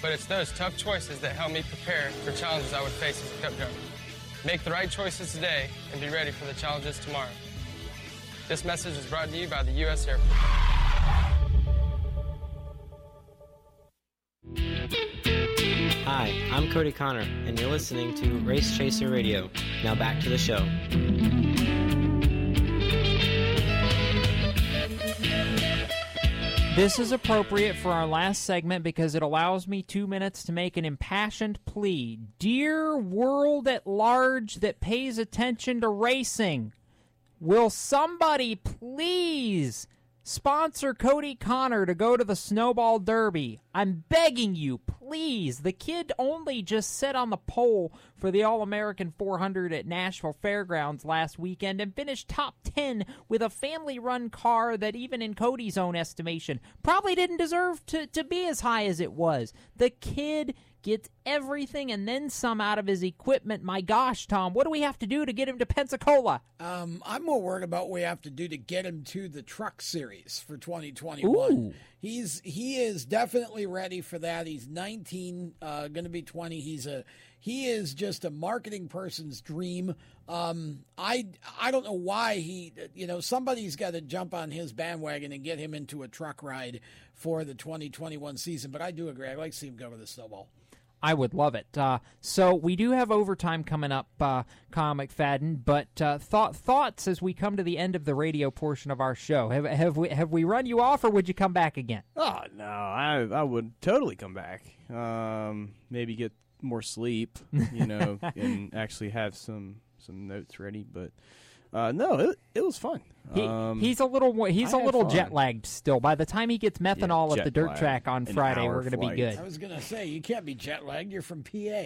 But it's those tough choices that help me prepare for challenges I would face as a Cup driver. Make the right choices today and be ready for the challenges tomorrow. This message is brought to you by the U.S. Air Force. Hi, I'm Cody Connor, and you're listening to Race Chaser Radio. Now back to the show. This is appropriate for our last segment because it allows me 2 minutes to make an impassioned plea. Dear world at large that pays attention to racing, will somebody please sponsor Cody Connor to go to the Snowball Derby? I'm begging you, please. The kid only just sat on the pole for the All-American 400 at Nashville Fairgrounds last weekend and finished top 10 with a family-run car that, even in Cody's own estimation, probably didn't deserve to be as high as it was. The kid gets everything and then some out of his equipment. My gosh, Tom, what do we have to do to get him to Pensacola? I'm more worried about what we have to do to get him to the Truck Series for 2021. Ooh. He is definitely ready for that. He's 19, going to be 20. He is just a marketing person's dream. I don't know why somebody's got to jump on his bandwagon and get him into a truck ride for the 2021 season. But I do agree. I'd like to see him go to the Snowball. I would love it. So we do have overtime coming up, Kyle McFadden. But thoughts as we come to the end of the radio portion of our show. Have we run you off, or would you come back again? Oh no, I would totally come back. Maybe get more sleep, and actually have some notes ready. But no, it was fun. He's a little jet lagged still. By the time he gets methanol at the dirt track on Friday, we're going to be good. I was going to say, you can't be jet lagged. You're from PA,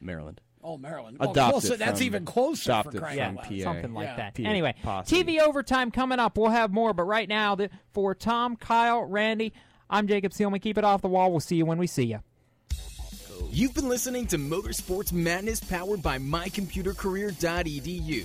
Maryland. Oh, Maryland. Well, adopted. That's even closer. Adopted for crying out loud. Something like that. PA, anyway, possibly. TV overtime coming up. We'll have more. But right now, for Tom, Kyle, Randy, I'm Jacob Seelman. Keep it off the wall. We'll see you when we see you. You've been listening to Motorsports Madness powered by MyComputerCareer.edu.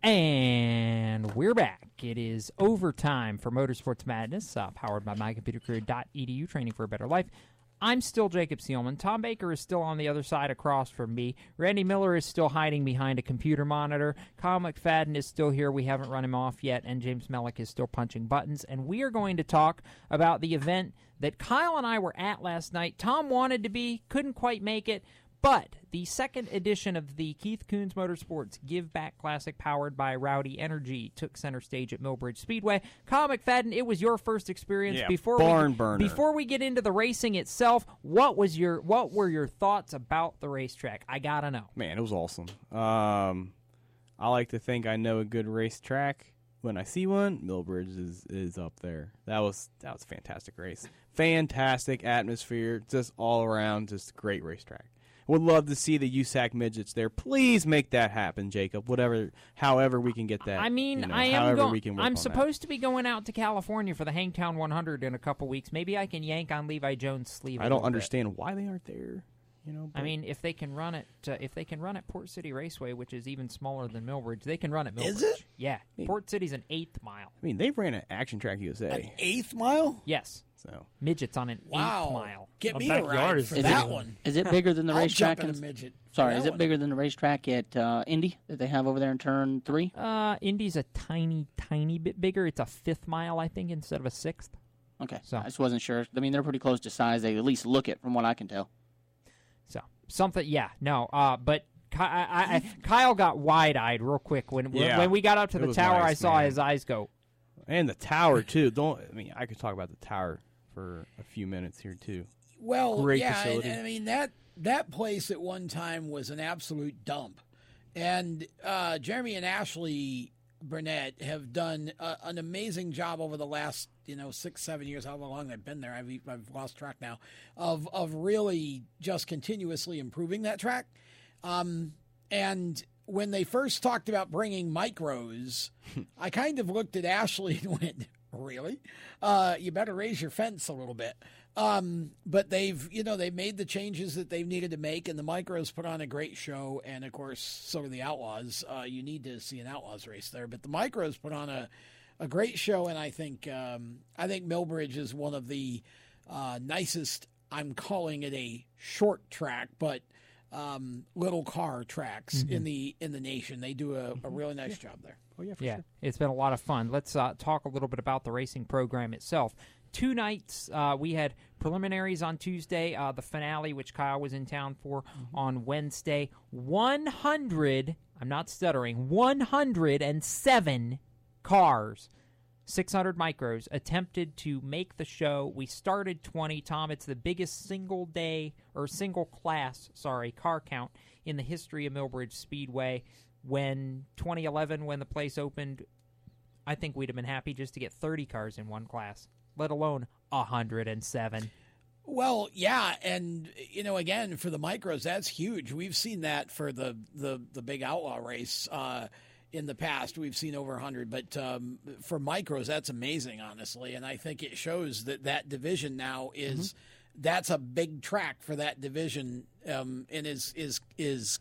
And we're back. It is overtime for Motorsports Madness, powered by MyComputerCareer.edu, training for a better life. I'm still Jacob Seelman. Tom Baker is still on the other side across from me. Randy Miller is still hiding behind a computer monitor. Kyle McFadden is still here. We haven't run him off yet. And James Mellick is still punching buttons. And we are going to talk about the event that Kyle and I were at last night. Tom wanted to be, couldn't quite make it. But the second edition of the Keith Koons Motorsports Give Back Classic powered by Rowdy Energy took center stage at Millbridge Speedway. Kyle McFadden, it was your first experience. Before we get into the racing itself, what were your thoughts about the racetrack? I got to know. Man, it was awesome. I like to think I know a good racetrack. When I see one, Millbridge is up there. That was a fantastic race. Fantastic atmosphere, just all around, just great racetrack. Would love to see the USAC midgets there. Please make that happen, Jacob. However we can get that. I mean, I'm supposed to be going out to California for the Hangtown 100 in a couple weeks. Maybe I can yank on Levi Jones' sleeve. I don't understand why they aren't there. I mean, if they can run at Port City Raceway, which is even smaller than Millbridge, they can run at Millbridge. Is it? Yeah, Port City's an eighth mile. I mean, they ran at Action Track USA. An eighth mile? Yes. So midgets on an eighth mile. Get me a ride for that one. Is it bigger than the racetrack? I'll jump in a midget. Sorry, is it bigger than the racetrack at Indy that they have over there in Turn 3? Indy's a tiny, tiny bit bigger. It's a fifth mile, I think, instead of a sixth. Okay, so I just wasn't sure. I mean, they're pretty close to size. They at least look it, from what I can tell. So something, yeah, no, but. Kyle got wide-eyed real quick when we got up to the tower. Nice, I saw his eyes go, and the tower too. I could talk about the tower for a few minutes here too. Well, great facility. And I mean that place at one time was an absolute dump, and Jeremy and Ashley Burnett have done an amazing job over the last 6-7 years, however long they've been there. I've lost track now of really just continuously improving that track. And when they first talked about bringing micros, I kind of looked at Ashley and went, really? You better raise your fence a little bit. But they've made the changes that they've needed to make, and the micros put on a great show. And of course, so do the Outlaws. You need to see an Outlaws race there, but the micros put on a great show. And I think Millbridge is one of the nicest, I'm calling it a short track, but little car tracks in the nation. They do a really nice job there. Oh yeah, for sure. It's been a lot of fun. Let's talk a little bit about the racing program itself. Two nights, we had preliminaries on Tuesday, the finale, which Kyle was in town for, on Wednesday. 107 cars, 600 micros, attempted to make the show. We started 20. Tom, it's the biggest single class car count in the history of Millbridge Speedway. When 2011, when the place opened, I think we'd have been happy just to get 30 cars in one class, let alone 107. Well, yeah, and, you know, again, for the micros, that's huge. We've seen that for the big outlaw race in the past. We've seen over 100, but for micros, that's amazing, honestly, and I think it shows that division now is that's a big track for that division and is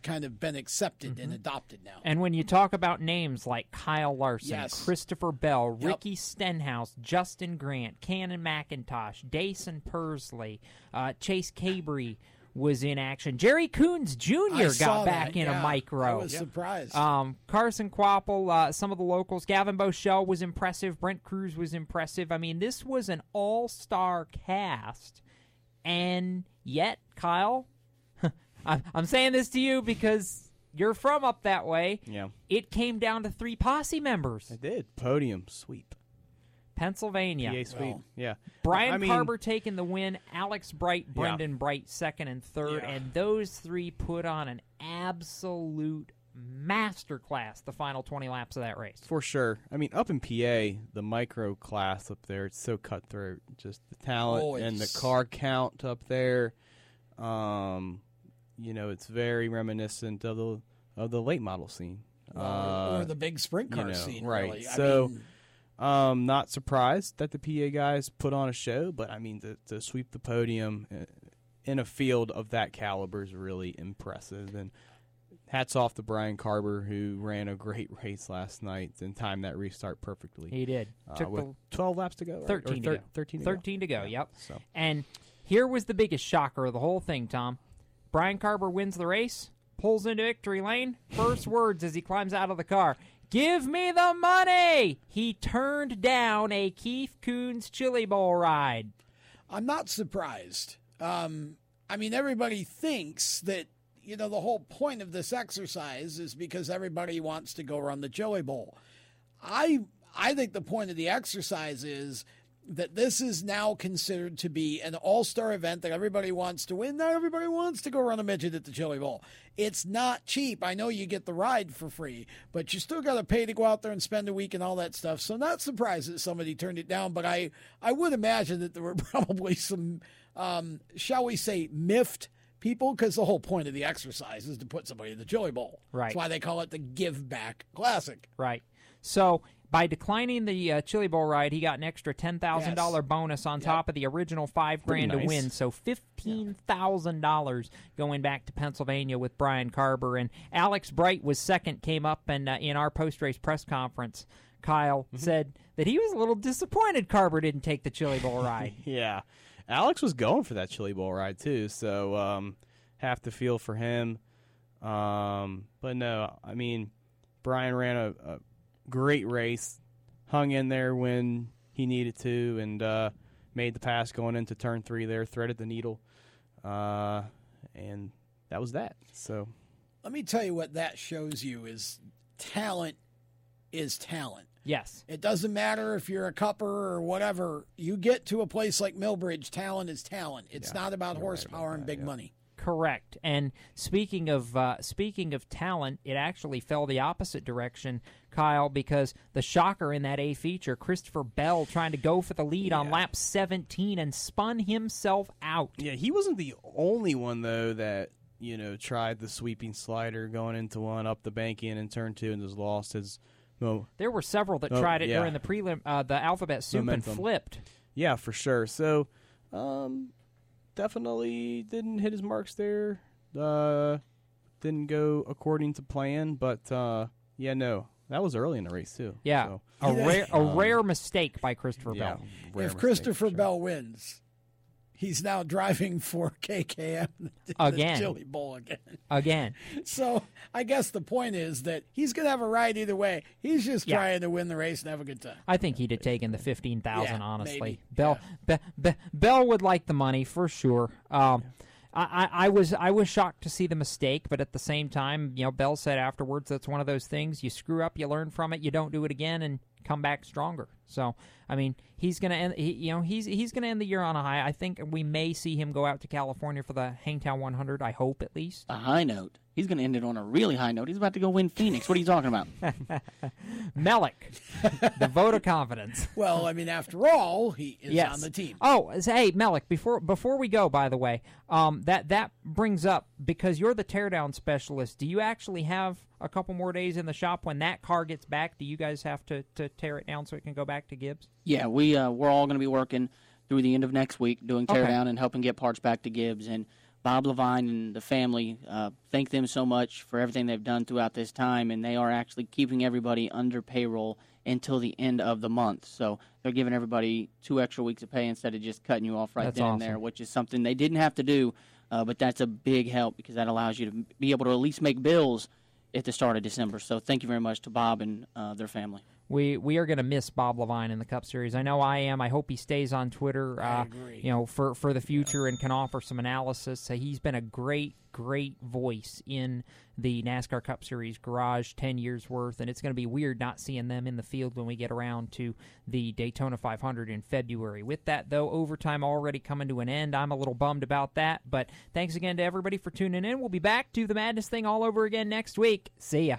kind of been accepted and adopted now. And when you talk about names like Kyle Larson, Christopher Bell, Ricky Stenhouse, Justin Grant, Cannon McIntosh, Dayson Pursley, Chase Cabry was in action. Jerry Coons Jr. got back in a micro. I was surprised. Carson Quapple, some of the locals. Gavin Beauchelle was impressive. Brent Cruz was impressive. I mean, this was an all-star cast. And yet, Kyle, I'm saying this to you because you're from up that way. Yeah. It came down to 3 posse members. It did. Podium sweep. Pennsylvania. PA sweep, yeah. Brian Carver taking the win, Alex Bright, Brendan Bright second and third, and those 3 put on an absolute masterclass the final 20 laps of that race. For sure. I mean, up in PA, the micro class up there, it's so cutthroat. Just the talent and the car count up there. You know, it's very reminiscent of the late model scene. Or the big sprint car scene. Right. Really. So, not surprised that the PA guys put on a show, but I mean, to sweep the podium in a field of that caliber is really impressive. And hats off to Brian Carver, who ran a great race last night and timed that restart perfectly. He did. Took with 12 laps to go? 13 to go. 13 to go, yep. So. And here was the biggest shocker of the whole thing, Tom. Brian Carver wins the race, pulls into victory lane. First words as he climbs out of the car, "Give me the money!" He turned down a Keith Coons Chili Bowl ride. I'm not surprised. I mean, everybody thinks that, you know, the whole point of this exercise is because everybody wants to go run the Chili Bowl. I think the point of the exercise is that this is now considered to be an all-star event that everybody wants to win. Not everybody wants to go run a midget at the Chili Bowl. It's not cheap. I know you get the ride for free, but you still got to pay to go out there and spend a week and all that stuff. So not surprised that somebody turned it down, but I would imagine that there were probably some, shall we say, miffed people, because the whole point of the exercise is to put somebody in the Chili Bowl. Right. That's why they call it the Give Back Classic. Right. So by declining the Chili Bowl ride, he got an extra $10,000 bonus on top of the original $5,000 to win. So $15,000 going back to Pennsylvania with Brian Carver. And Alex Bright was second, came up, and in our post-race press conference, Kyle said that he was a little disappointed Carver didn't take the Chili Bowl ride. Yeah. Alex was going for that Chili Bowl ride, too, so have to feel for him. But, no, I mean, Brian ran a great race, hung in there when he needed to, and made the pass going into turn 3 there, threaded the needle, and that was that. So, let me tell you what that shows you is talent is talent. Yes. It doesn't matter if you're a cupper or whatever. You get to a place like Millbridge, talent is talent. It's not about horsepower and big money. Correct. And speaking of talent, it actually fell the opposite direction, Kyle, because the shocker in that A feature, Christopher Bell trying to go for the lead on lap 17 and spun himself out. Yeah, he wasn't the only one, though, that, you know, tried the sweeping slider going into one, up the bank in turn 2, and just lost his... No. There were several that tried it during the prelim, the alphabet soup and flipped. Yeah, for sure. So, definitely didn't hit his marks there. Didn't go according to plan, but that was early in the race too. Yeah, so. A rare mistake by Christopher Bell. If Christopher Bell wins, He's now driving for KKM again, Chili Bowl again. So I guess the point is that he's going to have a ride either way. He's just trying to win the race and have a good time. I think he'd have taken the $15,000. Honestly, maybe. Bell would like the money for sure. I was shocked to see the mistake, but at the same time, you know, Bell said afterwards that's one of those things. You screw up, you learn from it, you don't do it again, and come back stronger. So, I mean, he's going to end. He's going to end the year on a high. I think we may see him go out to California for the Hangtown 100. I hope, at least a high note. He's going to end it on a really high note. He's about to go win Phoenix. What are you talking about, Mellick? The vote of confidence. Well, I mean, after all, he is on the team. Oh, hey, Mellick. Before we go, by the way, that brings up, because you're the teardown specialist. Do you actually have a couple more days in the shop when that car gets back? Do you guys have to tear it down so it can go back to Gibbs? Yeah, we're all going to be working through the end of next week doing teardown and helping get parts back to Gibbs. And Bob Levine and the family, thank them so much for everything they've done throughout this time, and they are actually keeping everybody under payroll until the end of the month. So they're giving everybody 2 extra weeks of pay instead of just cutting you off right then and there, which is something they didn't have to do, but that's a big help because that allows you to be able to at least make bills at the start of December. So thank you very much to Bob and their family. We are going to miss Bob Levine in the Cup Series. I know I am. I hope he stays on Twitter, I agree. You know, for the future and can offer some analysis. So he's been a great voice in the NASCAR Cup Series garage, 10 years worth, and it's going to be weird not seeing them in the field when we get around to the Daytona 500 in February. With that, though, overtime already coming to an end. I'm a little bummed about that, but thanks again to everybody for tuning in. We'll be back to the Madness thing all over again next week. See ya.